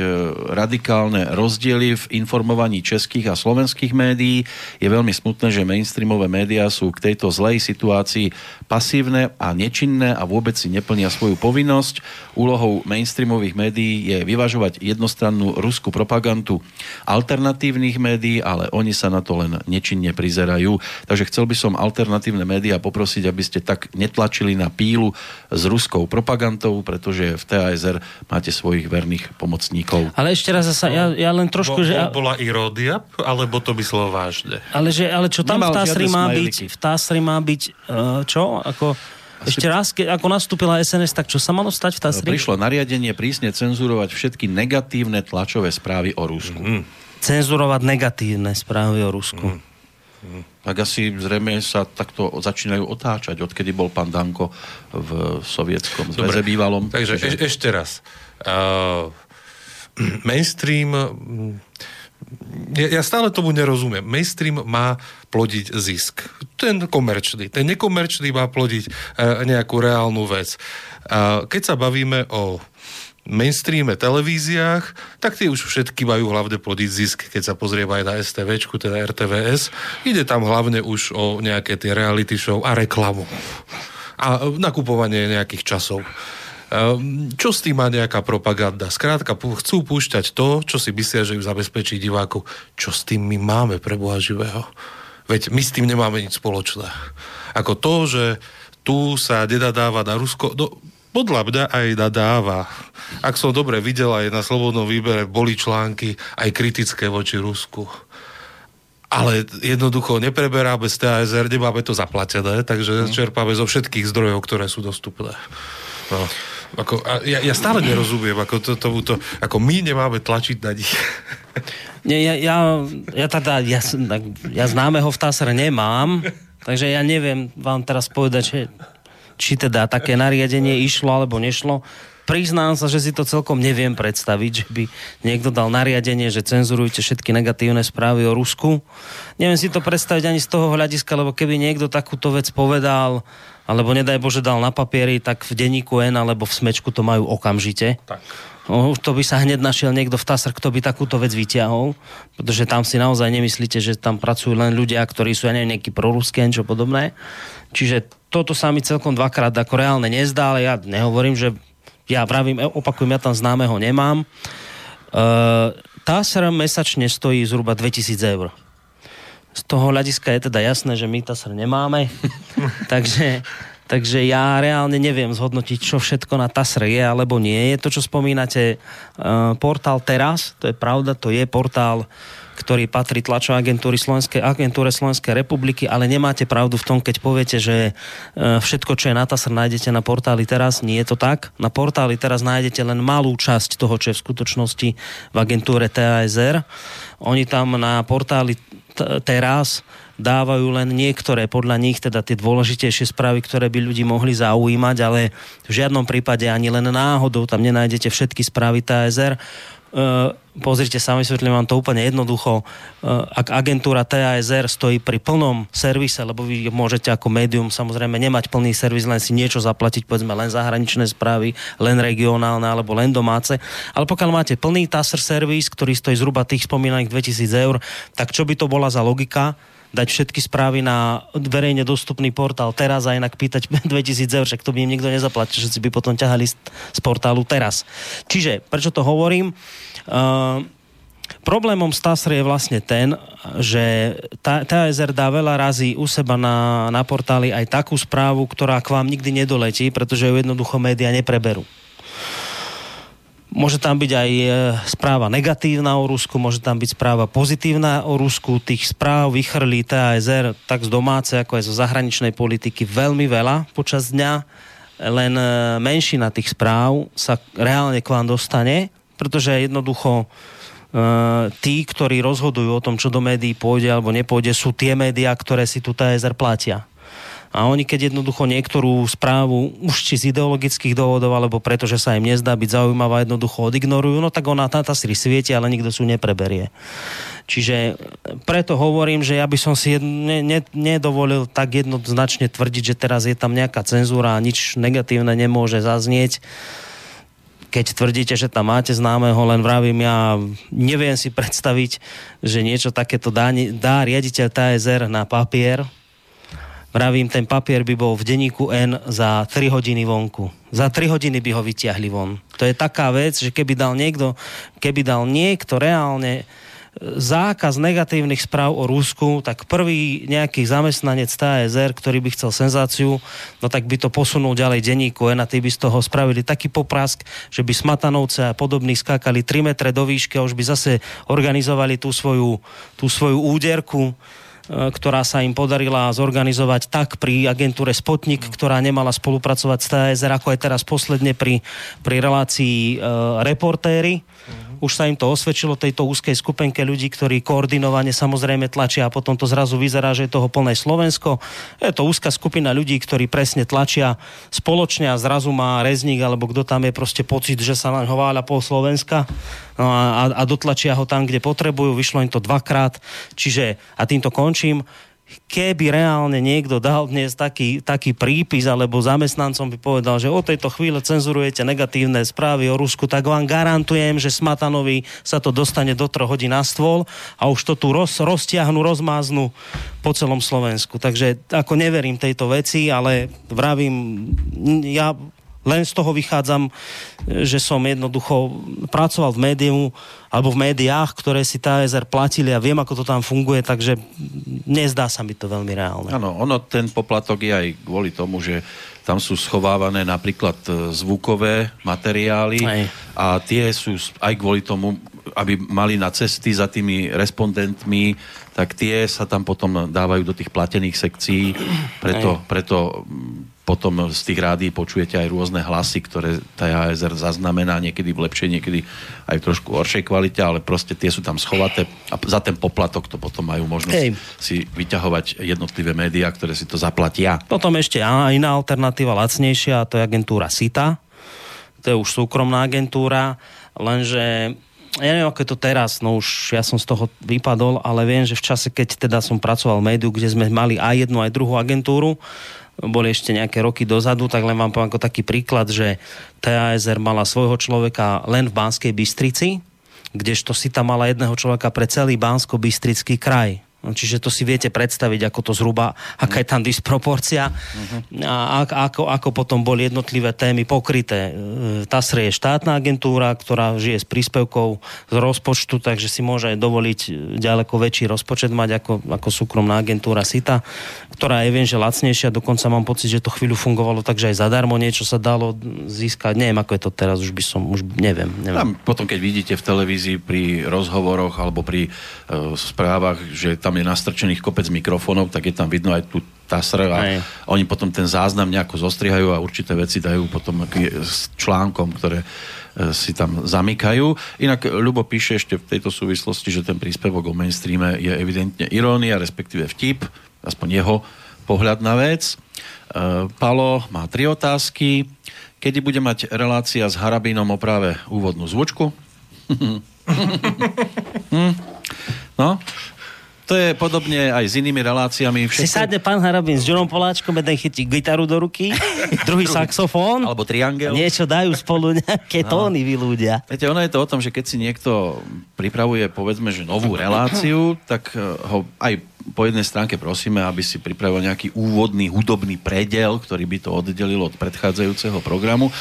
radikálne rozdiely v informovaní českých a slovenských médií. Je veľmi smutné, že mainstreamové médiá sú k tejto zlej situácii pasívne a nečinné a vôbec si neplnia svoju povinnosť. Úlohou mainstreamových médií je vyvažovať jednostrannú ruskú propagandu alternatívnych médií, ale oni sa na to len nečinne prizerajú. Takže chcel by som alternatívne médiá poprosiť, aby ste tak netlačili na pílu s ruskou propagandou, pretože v TASR máte svojich verných pomocníkov. Ale ešte raz zasa, ja len trošku... bola iródia, alebo to by slovo vážne? Ale čo tam v TASRi má byť? V TASRi má byť čo? Ako... Ešte raz, ako nastúpila SNS, tak čo sa malo stať v TASRi? Prišlo nariadenie prísne cenzurovať všetky negatívne tlačové správy o Rusku. Cenzurovať negatívne správy o Rusku. Tak asi zrejme sa takto začínajú otáčať, odkedy bol pán Danko v sovietskom zväze bývalom. Takže ešte raz. Mainstream... Ja stále tomu nerozumiem. Mainstream má plodiť zisk. Ten komerčný. Ten nekomerčný má plodiť nejakú reálnu vec. Keď sa bavíme o mainstreame televíziách, tak tie už všetky majú hlavne plodiť zisk. Keď sa pozrieme aj na STVčku, teda RTVS, ide tam hlavne už o nejaké tie reality show a reklamu. A nakupovanie nejakých časov. Čo s tým má nejaká propaganda? Skrátka, chcú púšťať to, čo si myslia, že im zabezpečí divákov. Čo s tým my máme, pre Boha živého? Veď my s tým nemáme nič spoločné. Ako to, že tu sa nenadáva na Rusko... No, podľa mňa aj nadáva. Ak som dobre videl, aj na Slobodnom výbere boli články aj kritické voči Rusku. Ale jednoducho nepreberáme z TASR, nemáme to zaplatené, takže čerpáme zo všetkých zdrojov, ktoré sú dostupné. No. Ako, ja stále nerozumiem, ako to, ako my nemáme tlačiť na nich. Ja známeho v TASR nemám, takže ja neviem vám teraz povedať, či teda také nariadenie išlo alebo nešlo. Priznám sa, že si to celkom neviem predstaviť, že by niekto dal nariadenie, že cenzurujte všetky negatívne správy o Rusku. Neviem si to predstaviť ani z toho hľadiska, lebo keby niekto takúto vec povedal, alebo nedaj Bože dal na papieri, tak v denníku N alebo v Smečku to majú okamžite. Tak. Už to by sa hneď našiel niekto v TASR, kto by takúto vec vyťahol, pretože tam si naozaj nemyslíte, že tam pracujú len ľudia, ktorí sú, ja neviem, nejakí proruské, niečo podobné. Čiže toto sa mi celkom dvakrát ako reálne nezdá, ale ja nehovorím, že ja pravím, opakujem, ja tam známeho nemám. TASR mesačne stojí zhruba 2000 €. Z toho hľadiska je teda jasné, že my TASR nemáme. Takže ja reálne neviem zhodnotiť, čo všetko na TASR je, alebo nie. Je to, čo spomínate, portál Teraz, to je pravda, to je portál, ktorý patrí tlačovej agentúre Slovenskej republiky, ale nemáte pravdu v tom, keď poviete, že všetko, čo je na TASR, nájdete na portáli Teraz. Nie je to tak. Na portáli Teraz nájdete len malú časť toho, čo je v skutočnosti v agentúre TASR. Oni tam na portáli Teraz dávajú len niektoré, podľa nich teda tie dôležitejšie správy, ktoré by ľudí mohli zaujímať, ale v žiadnom prípade ani len náhodou tam nenájdete všetky správy TASR. Pozrite, sami vysvetlím vám to úplne jednoducho. Ak agentúra TASR stojí pri plnom servise, lebo vy môžete ako médium samozrejme nemať plný servis, len si niečo zaplatiť, povedzme len zahraničné správy, len regionálne alebo len domáce. Ale pokiaľ máte plný TASR servis, ktorý stojí zhruba tých spomínaných 2000 eur, tak čo by to bola za logika? Dať všetky správy na verejne dostupný portál teraz a inak pýtať 2000 eur, však to by im nikto nezaplatil, všetci by potom ťahali z portálu teraz. Čiže, prečo to hovorím? Problémom TASR je vlastne ten, že TASR dá veľa razy u seba na portáli aj takú správu, ktorá k vám nikdy nedoletí, pretože ju jednoducho médiá nepreberú. Môže tam byť aj správa negatívna o Rusku, môže tam byť správa pozitívna o Rusku. Tých správ vychrlí TASR tak z domácej, ako aj zo zahraničnej politiky veľmi veľa počas dňa. Len menšina tých správ sa reálne k vám dostane, pretože jednoducho tí, ktorí rozhodujú o tom, čo do médií pôjde alebo nepôjde, sú tie médiá, ktoré si tu TASR platia. A oni keď jednoducho niektorú správu už či z ideologických dôvodov, alebo pretože sa im nezdá byť zaujímavá, jednoducho odignorujú, no tak ona TASR svieti, ale nikto sú nepreberie. Čiže preto hovorím, že ja by som si nedovolil tak jednoznačne tvrdiť, že teraz je tam nejaká cenzúra a nič negatívne nemôže zaznieť. Keď tvrdíte, že tam máte známeho, len vravím, ja neviem si predstaviť, že niečo takéto dá riaditeľ TASR na papier. Vravím, ten papier by bol v denníku N za 3 hodiny vonku. Za 3 hodiny by ho vytiahli von. To je taká vec, že keby dal niekto reálne zákaz negatívnych správ o Rusku, tak prvý nejaký zamestnanec TASR, ktorý by chcel senzáciu, no tak by to posunul ďalej denníku N a tí by z toho spravili taký poprask, že by Smatanovce a podobných skákali 3 metre do výšky a už by zase organizovali tú svoju úderku, ktorá sa im podarila zorganizovať tak pri agentúre Spotnik, ktorá nemala spolupracovať s TASR, ako aj teraz posledne pri relácii Reportéry. Už sa im to osvedčilo, tejto úzkej skupenke ľudí, ktorí koordinovane samozrejme tlačia a potom to zrazu vyzerá, že je toho plné Slovensko. Je to úzka skupina ľudí, ktorí presne tlačia spoločne a zrazu má Rezník, alebo kto tam je, proste pocit, že sa naň hováľa pol Slovenska a dotlačia ho tam, kde potrebujú. Vyšlo im to 2-krát. Čiže, a týmto končím, keby reálne niekto dal dnes taký prípis, alebo zamestnancom by povedal, že od tejto chvíle cenzurujete negatívne správy o Rusku, tak vám garantujem, že Smatanovi sa to dostane do 3 hodín na stôl a už to tu rozmáznú po celom Slovensku. Takže ako neverím tejto veci, ale vravím, ja len z toho vychádzam, že som jednoducho pracoval v médiu alebo v médiách, ktoré si TASR platili a viem, ako to tam funguje, takže nezdá sa mi to veľmi reálne. Áno, ono ten poplatok je aj kvôli tomu, že tam sú schovávané napríklad zvukové materiály a tie sú aj kvôli tomu, aby mali na cesty za tými respondentmi, tak tie sa tam potom dávajú do tých platených sekcií, preto potom z tých rádií počujete aj rôzne hlasy, ktoré TASR zaznamená, niekedy v lepšej, niekedy aj v trošku horšej kvalite, ale proste tie sú tam schovaté a za ten poplatok to potom majú možnosť si vyťahovať jednotlivé médiá, ktoré si to zaplatia. Potom ešte iná alternatíva, lacnejšia, a to je agentúra SITA. To je už súkromná agentúra, lenže ja neviem, ako je to teraz, no už ja som z toho vypadol, ale viem, že v čase, keď teda som pracoval v médiu, kde sme mali aj jednu, aj druhú agentúru, boli ešte nejaké roky dozadu, tak len vám poviem ako taký príklad, že TASR mala svojho človeka len v Banskej Bystrici, kdežto SITA mala jedného človeka pre celý Bansko-Bystrický kraj. Čiže to si viete predstaviť, ako to zhruba, aká je tam disproporcia a ako potom boli jednotlivé témy pokryté. TASR je štátna agentúra, ktorá žije z príspevkov z rozpočtu, takže si môže dovoliť ďaleko väčší rozpočet mať ako súkromná agentúra SITA, ktorá je, viem, že lacnejšia, dokonca mám pocit, že to chvíľu fungovalo, takže aj zadarmo niečo sa dalo získať. Neviem, ako je to teraz, už neviem. Tam potom, keď vidíte v televízii pri rozhovoroch alebo pri správach, že tam je nastrčených kopec mikrofónov, tak je tam vidno aj tu TASR a oni potom ten záznam nejako zostrihajú a určité veci dajú potom s článkom, ktoré si tam zamykajú. Inak Ľubo píše ešte v tejto súvislosti, že ten príspevok o mainstreame je evidentne irónia, respektíve vtip, aspoň jeho pohľad na vec. Palo má 3 otázky. Kedy bude mať relácia s Harabinom o práve úvodnú zvučku? No, to je podobne aj s inými reláciami. Všetko... Si sadne pán Harabin s Julom Poláčkom, jeden chytí gitaru do ruky, druhý saxofón. Alebo triangel. Niečo dajú spolu, nejaké tóny vyľúdia. Viete, ono je to o tom, že keď si niekto pripravuje, povedzme, že novú reláciu, tak ho aj po jednej stránke prosíme, aby si pripravil nejaký úvodný hudobný predel, ktorý by to oddelil od predchádzajúceho programu.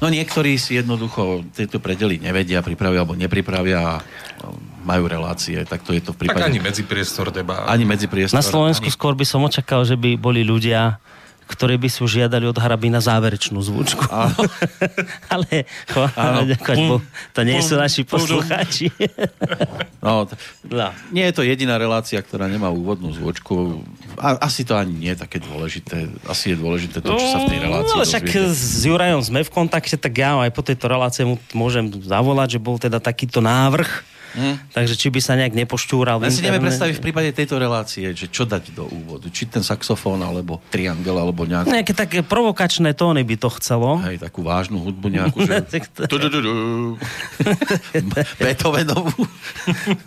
No niektorí si jednoducho tieto predely nevedia, pripravia alebo nepripravia... majú relácie, tak to je to v prípade... Tak ani medzipriestor debá. Ani medzipriestor. Na Slovensku ani... skôr by som očakal, že by boli ľudia, ktorí by sú žiadali od Harabina záverečnú zvučku. Ale to nie sú naši poslucháči. Nie je to jediná relácia, ktorá nemá úvodnú zvučku. Asi to ani nie je také dôležité. Asi je dôležité to, čo sa v tej relácii dozviete. No však s Jurajom sme v kontakte, tak ja aj po tejto relácii mu môžem zavolať, že bol teda takýto návrh. Takže či by sa nejak nepošťúral. Ja si neviem predstaviť v prípade tejto relácie, že čo dať do úvodu. Či ten saxofón, alebo triangel, alebo nejaké... Nejaké také provokačné tóny by to chcelo. Hej, takú vážnu hudbu nejakú, že... Beethovenovú,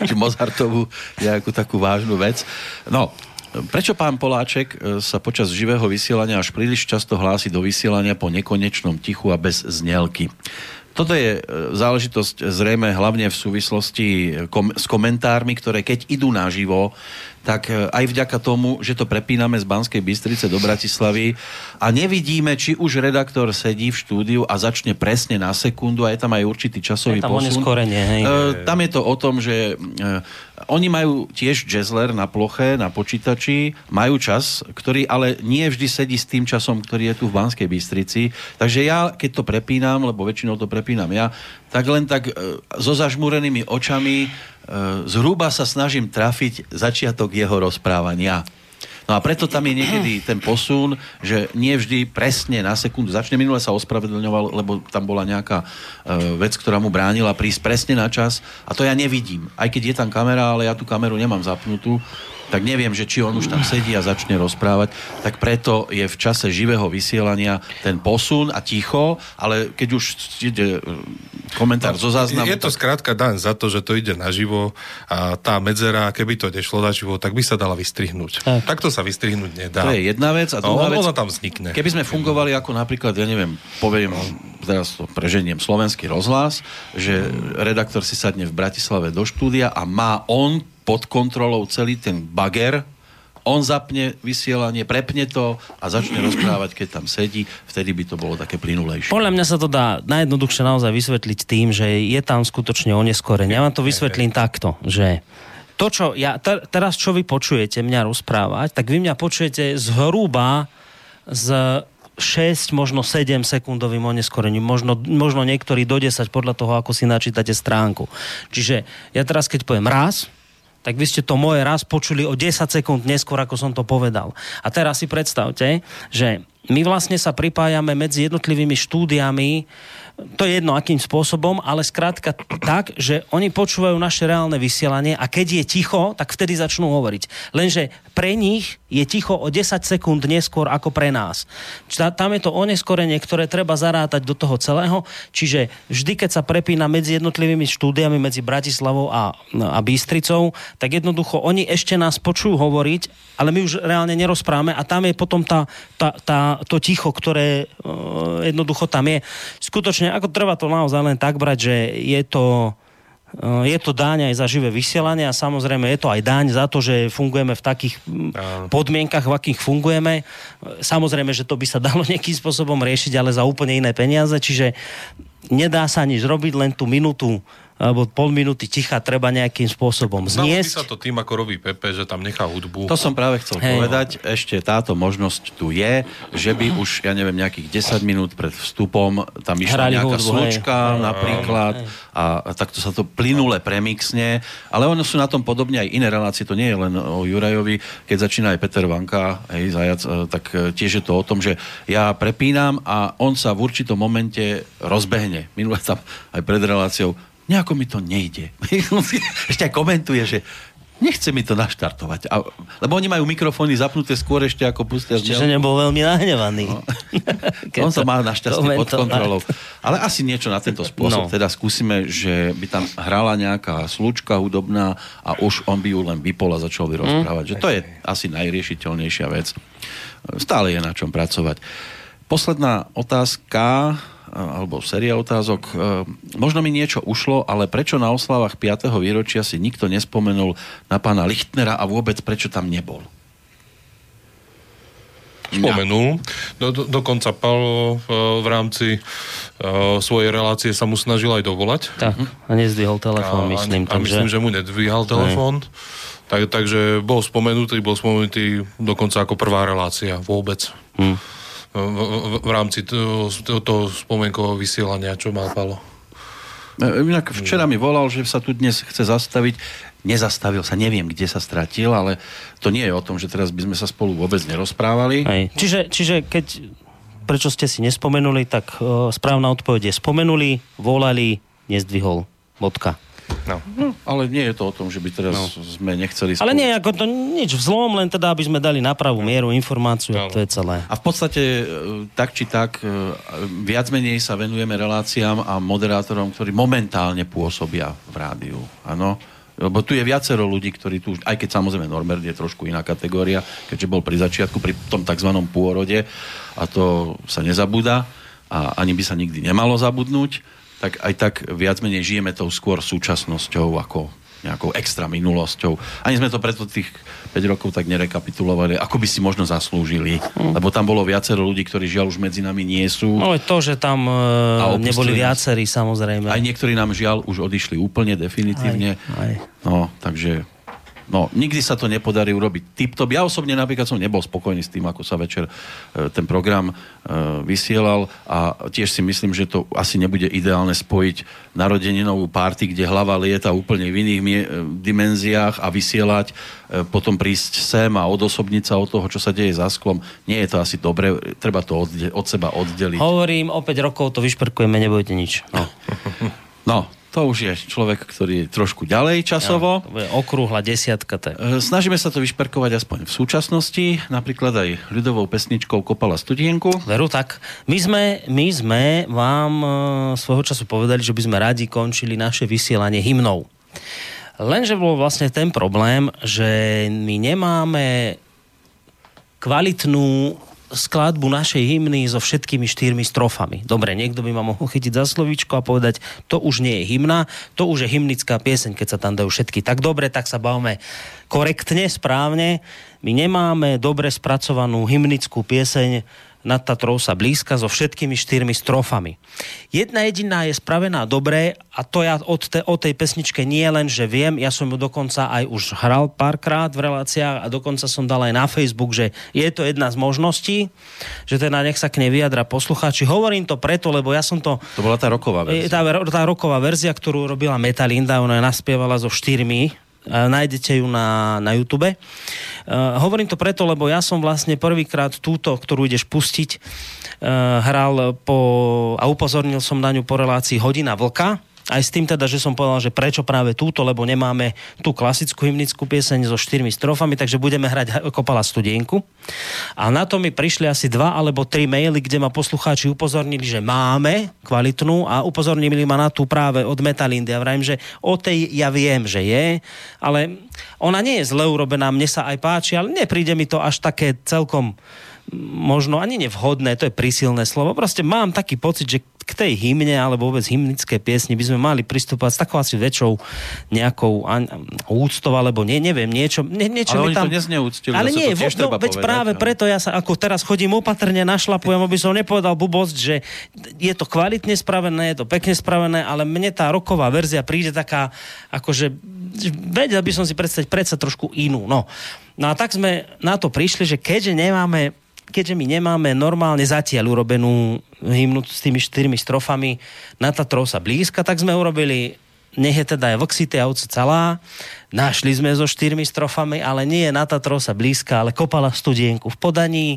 či Mozartovú, nejakú takú vážnu vec. No, prečo pán Poláček sa počas živého vysielania až príliš často hlási do vysielania po nekonečnom tichu a bez znielky? Toto je záležitosť zrejme hlavne v súvislosti s komentármi, ktoré keď idú naživo, tak aj vďaka tomu, že to prepíname z Banskej Bystrice do Bratislavy a nevidíme, či už redaktor sedí v štúdiu a začne presne na sekundu a je tam aj určitý časový posun. Tam je to o tom, že oni majú tiež jazzler na ploche, na počítači, majú čas, ktorý ale nie vždy sedí s tým časom, ktorý je tu v Banskej Bystrici. Takže ja, keď to prepínam, lebo väčšinou to prepínam ja, tak len tak so zažmúrenými očami zhruba sa snažím trafiť začiatok jeho rozprávania. No a preto tam je niekedy ten posun, že nie vždy presne na sekundu začne. Minule sa ospravedlňoval, lebo tam bola nejaká vec, ktorá mu bránila prísť presne na čas a to ja nevidím. Aj keď je tam kamera, ale ja tú kameru nemám zapnutú, tak neviem, že či on už tam sedí a začne rozprávať, tak preto je v čase živého vysielania ten posun a ticho, ale keď už ide komentár zo záznamu... Je to skrátka daň za to, že to ide naživo a tá medzera, keby to nešlo naživo, tak by sa dala vystrihnúť. Tak. Takto sa vystrihnúť nedá. To je jedna vec a druhá vec... Ona tam vznikne. Keby sme fungovali ako napríklad, ja neviem, poviem... teraz to preženiem, Slovenský rozhlas, že redaktor si sadne v Bratislave do štúdia a má on pod kontrolou celý ten bager, on zapne vysielanie, prepne to a začne rozprávať, keď tam sedí, vtedy by to bolo také plynulejšie. Podľa mňa sa to dá najjednoduchšie naozaj vysvetliť tým, že je tam skutočne oneskorenie. Ja vám to vysvetlím takto, že to, čo ja, teraz čo vy počujete mňa rozprávať, tak vy mňa počujete zhruba z 6, možno 7 sekundovým oneskorením, možno niektorí do 10 podľa toho, ako si načítate stránku. Čiže ja teraz, keď poviem raz, tak vy ste to moje raz počuli o 10 sekúnd neskôr, ako som to povedal. A teraz si predstavte, že my vlastne sa pripájame medzi jednotlivými štúdiami, to je jedno akým spôsobom, ale skrátka tak, že oni počúvajú naše reálne vysielanie a keď je ticho, tak vtedy začnú hovoriť. Lenže pre nich je ticho o 10 sekúnd neskôr ako pre nás. Tam je to oneskorenie, ktoré treba zarátať do toho celého, čiže vždy, keď sa prepína medzi jednotlivými štúdiami, medzi Bratislavou a Bystricou, tak jednoducho oni ešte nás počujú hovoriť, ale my už reálne nerozprávame a tam je potom to ticho, ktoré jednoducho tam je. Skutočne, ako treba to naozaj len tak brať, že je to daň aj za živé vysielanie a samozrejme je to aj daň za to, že fungujeme v takých podmienkach, v akých fungujeme. Samozrejme, že to by sa dalo nejakým spôsobom riešiť, ale za úplne iné peniaze, čiže nedá sa nič robiť, len tú minútu alebo pol minúty ticha treba nejakým spôsobom zniesť. Dalo by sa to tým, ako robí Pepe, že tam nechá hudbu. To som práve chcel povedať. Ešte táto možnosť tu je, že by už, ja neviem, nejakých 10 minút pred vstupom tam išla nejaká slučka napríklad a takto sa to plynule premixne. Ale ono sú na tom podobne aj iné relácie. To nie je len o Jurajovi. Keď začína aj Peter Vanka, Zajac, tak tiež je to o tom, že ja prepínam a on sa v určitom momente rozbehne. Minule tam aj pred reláciou nejako mi to nejde. Ešte komentuje, že Nechce mi to naštartovať. A, lebo oni majú mikrofóny zapnuté skôr ešte ako pustia z neho. Čiže nebol veľmi nahnevaný. No. On sa má našťastie pod kontrolou. Ale asi niečo na tento spôsob. No. Teda skúsime, že by tam hrala nejaká slučka hudobná a už on by ju len vypol a začal by rozprávať. Že to je asi najriešiteľnejšia vec. Stále je na čom pracovať. Posledná otázka, alebo séria otázok. Možno mi niečo ušlo, ale prečo na oslavách 5. výročia si nikto nespomenul na pána Lichtnera a vôbec prečo tam nebol? Spomenul. Dokonca Palo v rámci svojej relácie sa mu snažil aj dovolať. Tak, a nezdvihol telefón, myslím. Myslím, že mu nedvíhal telefón. Takže bol spomenutý dokonca ako prvá relácia vôbec. V rámci toho spomenkového vysielania, čo mal Palo. Inak včera mi volal, že sa tu dnes chce zastaviť. Nezastavil sa, neviem, kde sa stratil, ale to nie je o tom, že teraz by sme sa spolu vôbec nerozprávali. Aj. Čiže keď, prečo ste si nespomenuli, tak správna odpoveď je spomenuli, volali, nezdvihol. Bodka. No, ale nie je to o tom, že by teraz sme nechceli... Ale nie, ako to nič vzlom, len teda, aby sme dali na pravú mieru informáciu, to je celé. A v podstate, tak či tak, viac menej sa venujeme reláciám a moderátorom, ktorí momentálne pôsobia v rádiu, áno? Lebo tu je viacero ľudí, ktorí tu, aj keď samozrejme Norbert je trošku iná kategória, keďže bol pri začiatku, pri tom takzvanom pôrode, a to sa nezabúda a ani by sa nikdy nemalo zabudnúť, tak aj tak viac menej žijeme tou skôr súčasnosťou ako nejakou extra minulosťou. Ani sme to preto tých 5 rokov tak nerekapitulovali, ako by si možno zaslúžili. Lebo tam bolo viacero ľudí, ktorí žiaľ už medzi nami nie sú. No to, že tam neboli viacerí, samozrejme. Aj niektorí nám žiaľ už odišli úplne definitívne. Aj. No, takže... No, nikdy sa to nepodarí urobiť tip-top. Ja osobne napríklad som nebol spokojný s tým, ako sa večer ten program vysielal a tiež si myslím, že to asi nebude ideálne spojiť narodeninovú party, kde hlava lieta úplne v iných dimenziách a vysielať, potom prísť sem a odosobniť sa od toho, čo sa deje za sklom. Nie je to asi dobre, treba to od seba oddeliť. Hovorím, o 5 rokov to vyšperkujeme, nebojte nič. No. To už je človek, ktorý je trošku ďalej časovo. To bude okrúhla desiatka. Snažíme sa to vyšperkovať aspoň v súčasnosti. Napríklad aj ľudovou pesničkou Kopala studienku. Veru, tak. My sme vám svojho času povedali, že by sme radi končili naše vysielanie hymnou. Lenže bol vlastne ten problém, že my nemáme kvalitnú skladbu našej hymny so všetkými 4 strofami. Dobre, niekto by ma mohol chytiť za slovíčko a povedať, to už nie je hymna, to už je hymnická pieseň, keď sa tam dajú všetky. Tak dobre, tak sa bavme korektne, správne. My nemáme dobre spracovanú hymnickú pieseň Nad Tatrou sa blízka so všetkými 4 strofami. Jedna jediná je spravená dobre a to ja o tej pesničke nie len, že viem, ja som ju dokonca aj už hral párkrát v reláciách a dokonca som dal aj na Facebook, že je to jedna z možností, že teda nech sa k nej vyjadra poslucháči. Hovorím to preto, lebo ja som to... To bola tá roková verzia. Tá roková verzia, ktorú robila Metalinda, ona naspievala so 4. Nájdete ju na YouTube. Hovorím to preto, lebo ja som vlastne prvýkrát túto, ktorú ideš pustiť, hral a upozornil som na ňu po relácii Hodina vlka. Aj s tým teda, že som povedal, že prečo práve túto, lebo nemáme tú klasickú hymnickú pieseň so 4 strofami, takže budeme hrať Kopala studienku. A na to mi prišli asi 2 alebo 3 maily, kde ma poslucháči upozornili, že máme kvalitnú a upozornili ma na tú práve od Metalindy. Ja vrajím, že o tej ja viem, že je, ale ona nie je zle urobená, mne sa aj páči, ale nepríde mi to až také celkom možno ani nevhodné, to je prísilné slovo. Proste mám taký pocit, že k tej hymne alebo vôbec hymnické piesni by sme mali pristúpať s takou asi väčšou nejakou úctou alebo neviem, niečo ale mi tam... Ale oni to nezneúctili, ale nie, to tiež treba veď povedať. Práve preto ja sa ako teraz chodím opatrne, našlapujem, aby som nepovedal blbosť, že je to kvalitne spravené, je to pekne spravené, ale mne tá roková verzia príde taká, akože vedel by som si predstaviť predsa trošku inú. No a tak sme na to prišli, že keďže my nemáme normálne zatiaľ urobenú hymnu s tými 4 strofami Nad Tatrou sa blízka, tak sme urobili Nech je teda aj vlk sitý a ovca celá. Našli sme so 4 strofami, ale nie je Nad Tatrou sa blízka, ale Kopala studienku v podaní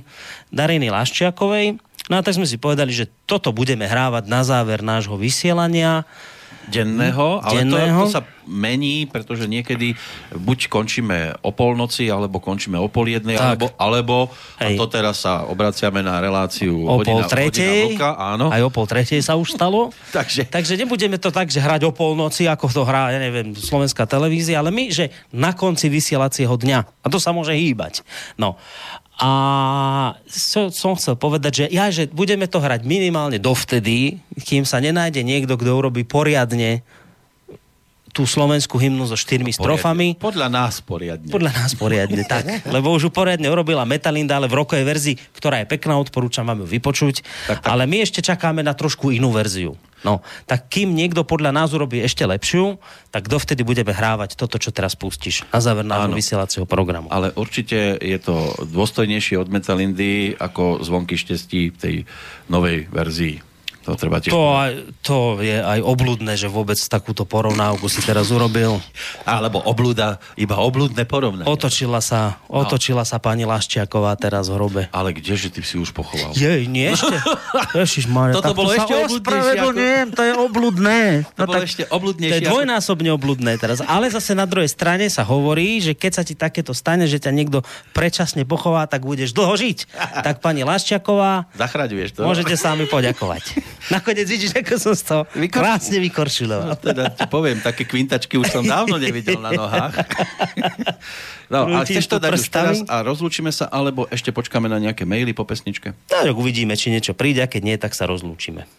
Dariny Laščiakovej. No a tak sme si povedali, že toto budeme hrávať na záver nášho vysielania denného, ale denného. To sa mení, pretože niekedy buď končíme o polnoci, alebo končíme o pol 1, alebo a to teraz sa obraciame na reláciu o hodina, pol 3, vlka, áno. Aj o pol 3 sa už stalo. Takže nebudeme to tak, že hrať o polnoci, ako to hrá, ja neviem, slovenská televízia, ale my, že na konci vysielacieho dňa. A to sa môže hýbať. No. A som chcel povedať, že budeme to hrať minimálne dovtedy, kým sa nenájde niekto, kto urobí poriadne tú slovenskú hymnu so 4 strofami. Podľa nás poriadne, tak. Lebo už ju poriadne urobila Metalinda, ale v rokovej verzii, ktorá je pekná, odporúčam vám ju vypočuť. Tak. Ale my ešte čakáme na trošku inú verziu. No, tak kým niekto podľa nás urobí ešte lepšiu, tak dovtedy budeme hrávať toto, čo teraz pustíš na záver nášho vysielacieho programu. Ale určite je to dôstojnejšie od Metalindy ako Zvonky štestí v tej novej verzii. To treba tiež. To je aj oblúdne, že vôbec takúto porovnávku si teraz urobil. Alebo oblúda, iba oblúdne porovnanie. Otočila sa pani Laščiaková teraz v hrobe. Ale kdeže ty si už pochoval? Jej, nie ešte. Ježišmaria, toto bolo ešte oblúdnejšie. To je oblúdne. To bolo ešte oblúdnejšie. To je dvojnásobne oblúdne teraz. Ale zase na druhej strane sa hovorí, že keď sa ti takéto stane, že ťa niekto predčasne pochová, tak budeš dlho žiť. Tak pani Laščiaková, zachraňuješ to. Môžete sami poďakovať. Nakoniec vidíš, ako som to krásne vykorčiloval. No, teda ti poviem, také kvintačky už som dávno nevidel na nohách. No, ale chceš to dať už teraz a rozlúčime sa, alebo ešte počkáme na nejaké maily po pesničke? Tak uvidíme, či niečo príde, a keď nie, tak sa rozlúčime.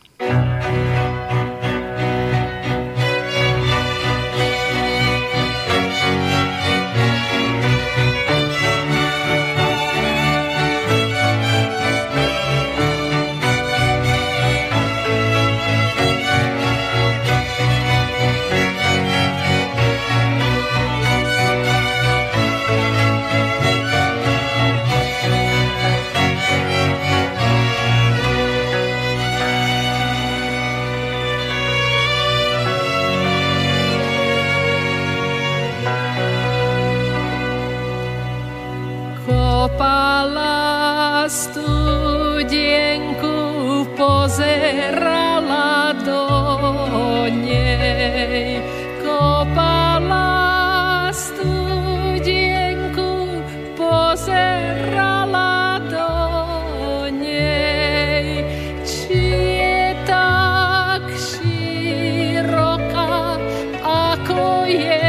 Kopala studienku, pozerala do nej. Kopala studienku, pozerala do nej. Či je tak široká, ako je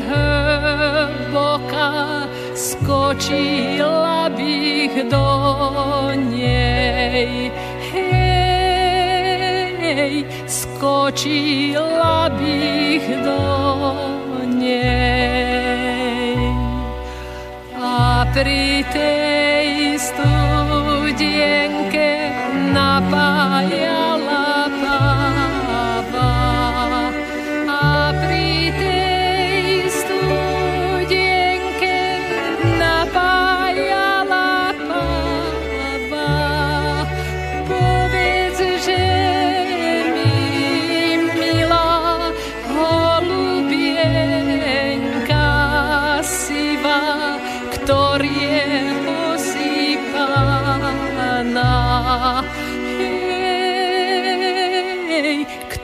hlboká, skočila bych do nej, hej, skočila bych do nej. A pri tej studienke napájala páva. A pri hej,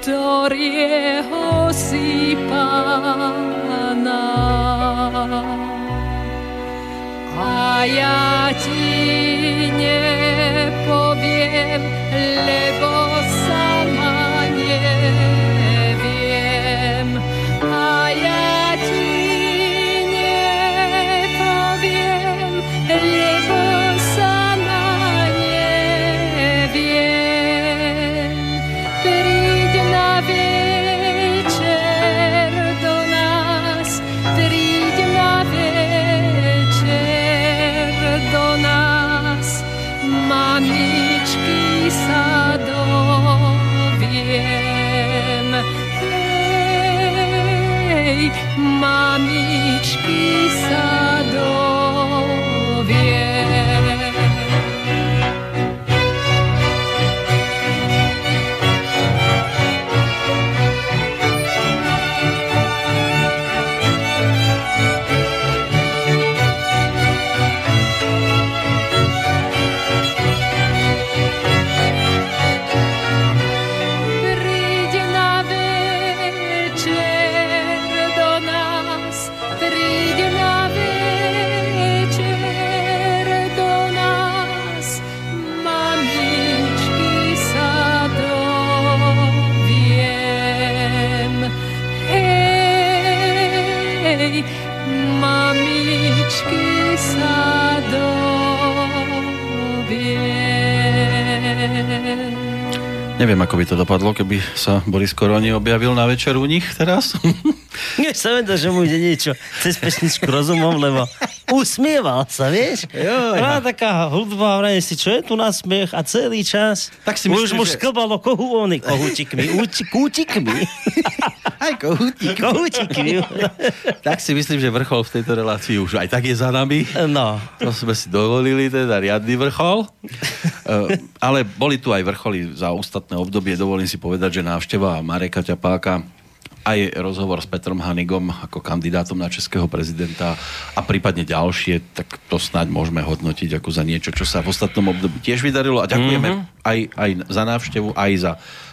ktorý je osýpaná. A ja ti nepoviem, lebo sama neviem. A ja ti nepoviem, lebo mamičky sa do Neviem, ako by to dopadlo, keby sa Boris Koroni objavil na večer u nich teraz. Ja som vedel, že mu ide niečo cez pesničku rozumom, lebo usmieval sa, vieš? Jo, ja. Taká hudba, vraj si, čo je tu na smiech a celý čas tak si myslím, už mu šklbalo kohútikmi. Aj kohútikmi. Tak si myslím, že vrchol v tejto relácii už aj tak je za nami. No. To sme si dovolili, teda riadny vrchol. Ale boli tu aj vrcholy za ostatní obdobie, dovolím si povedať, že návšteva Mareka Ťapáka, aj rozhovor s Petrom Hanigom ako kandidátom na českého prezidenta a prípadne ďalšie, tak to snáď môžeme hodnotiť ako za niečo, čo sa v ostatnom období tiež vydarilo a ďakujeme aj za návštevu, aj za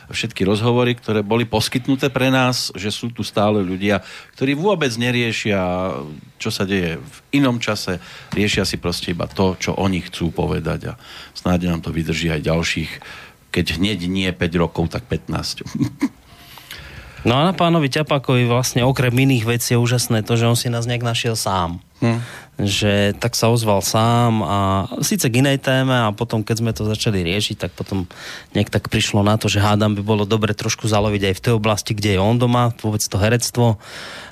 všetky rozhovory, ktoré boli poskytnuté pre nás, že sú tu stále ľudia, ktorí vôbec neriešia, čo sa deje v inom čase, riešia si proste iba to, čo oni chcú povedať a snáď nám to vydrží aj ďalších, keď hneď nie 5 rokov, tak 15. No a na pánovi Ťapákovi vlastne okrem iných vecí je úžasné to, že on si nás nejak našiel sám. Že tak sa ozval sám a síce k inej téme a potom, keď sme to začali riešiť, tak potom nejak tak prišlo na to, že hádam by bolo dobre trošku zaloviť aj v tej oblasti, kde je on doma, vôbec to herectvo.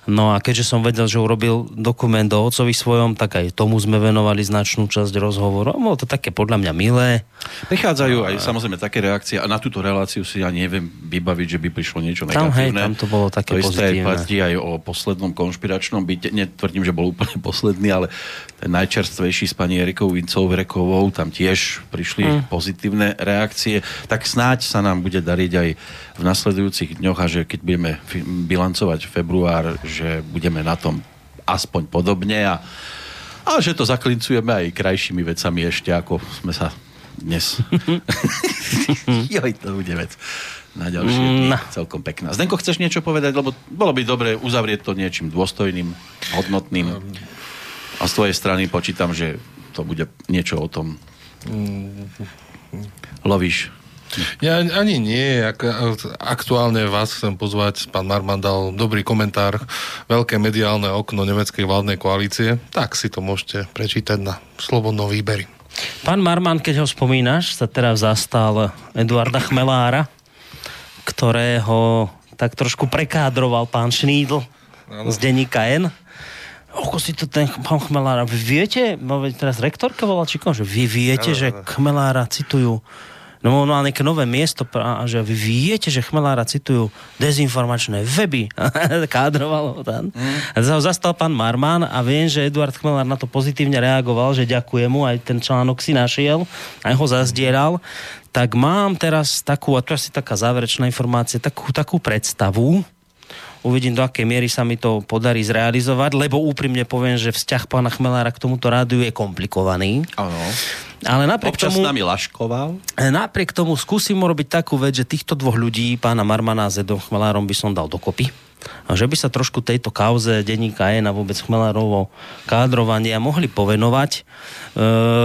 No a keďže som vedel, že urobil dokument o otcovi svojom, tak aj tomu sme venovali značnú časť rozhovoru. Bolo to také podľa mňa milé. Prichádzajú aj samozrejme také reakcie a na túto reláciu si ja neviem vybaviť, že by prišlo niečo negatívne. Tam to bolo také pozitívne. To isté aj o poslednom konšpiračnom byte. Netvrdím, že bol úplne posledný, ale ten najčerstvejší s pani Erikou Vincov-Rekovou, tam tiež prišli pozitívne reakcie. Tak snáď sa nám bude dariť aj v nasledujúcich dňoch a že keď budeme bilancovať február, že budeme na tom aspoň podobne a že to zaklincujeme aj krajšími vecami ešte, ako sme sa dnes... Joj, to bude vec. Na ďalšie celkom pekná. Zdenko, chceš niečo povedať? Lebo bolo by dobre uzavrieť to niečím dôstojným, hodnotným. A z tvojej strany počítam, že to bude niečo o tom. Lovíš? Ja ani nie, aktuálne vás chcem pozvať, pán Marman dal dobrý komentár, veľké mediálne okno nemeckej vládnej koalície, tak si to môžete prečítať na Slobodnom výberi. Pán Marman, keď ho spomínaš, sa teraz zastal Eduarda Chmelára, ktorého tak trošku prekádroval pán Šnídl z denníka N. Ako si to ten pán Chmelára, viete, teraz rektorka volá Čikom, že vy viete, že Chmelára citujú normálne nové miesto, a že vy viete, že Chmelára citujú dezinformačné weby. Kádrovalo tam. A ho zastal pán Marman a viem, že Eduard Chmelár na to pozitívne reagoval, že ďakuje mu, aj ten článok si našiel, aj ho zazdieral. Tak mám teraz takú, a to asi taká záverečná informácia, takú predstavu. Uvidím, do akej miery sa mi to podarí zrealizovať, lebo úprimne poviem, že vzťah pána Chmelára k tomuto rádiu je komplikovaný. Áno. Ale napriek občas tomu, nami laškoval. Napriek tomu skúsim urobiť takú vec, že týchto dvoch ľudí, pána Marmana a Zedom Chmelárom, by som dal dokopy. A že by sa trošku tejto kauze denníka N a vôbec Chmelárovo kádrovania mohli povenovať.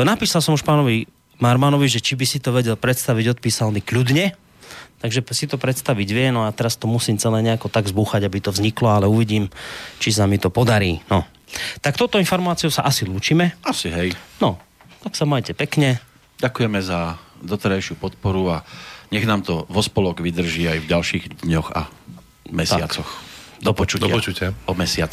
Napísal som už pánovi Marmanovi, že či by si to vedel predstaviť, odpísal mi kľudne. Takže si to predstaviť vie, no a teraz to musím celé nejako tak zbúchať, aby to vzniklo, ale uvidím, či sa mi to podarí. No. Tak touto informáciou sa asi lúčime. Asi, hej. No, tak sa majte pekne. Ďakujeme za doterajšiu podporu a nech nám to vo spolok vydrží aj v ďalších dňoch a mesiacoch. Tak. Do počutia. Do počutia. O mesiac.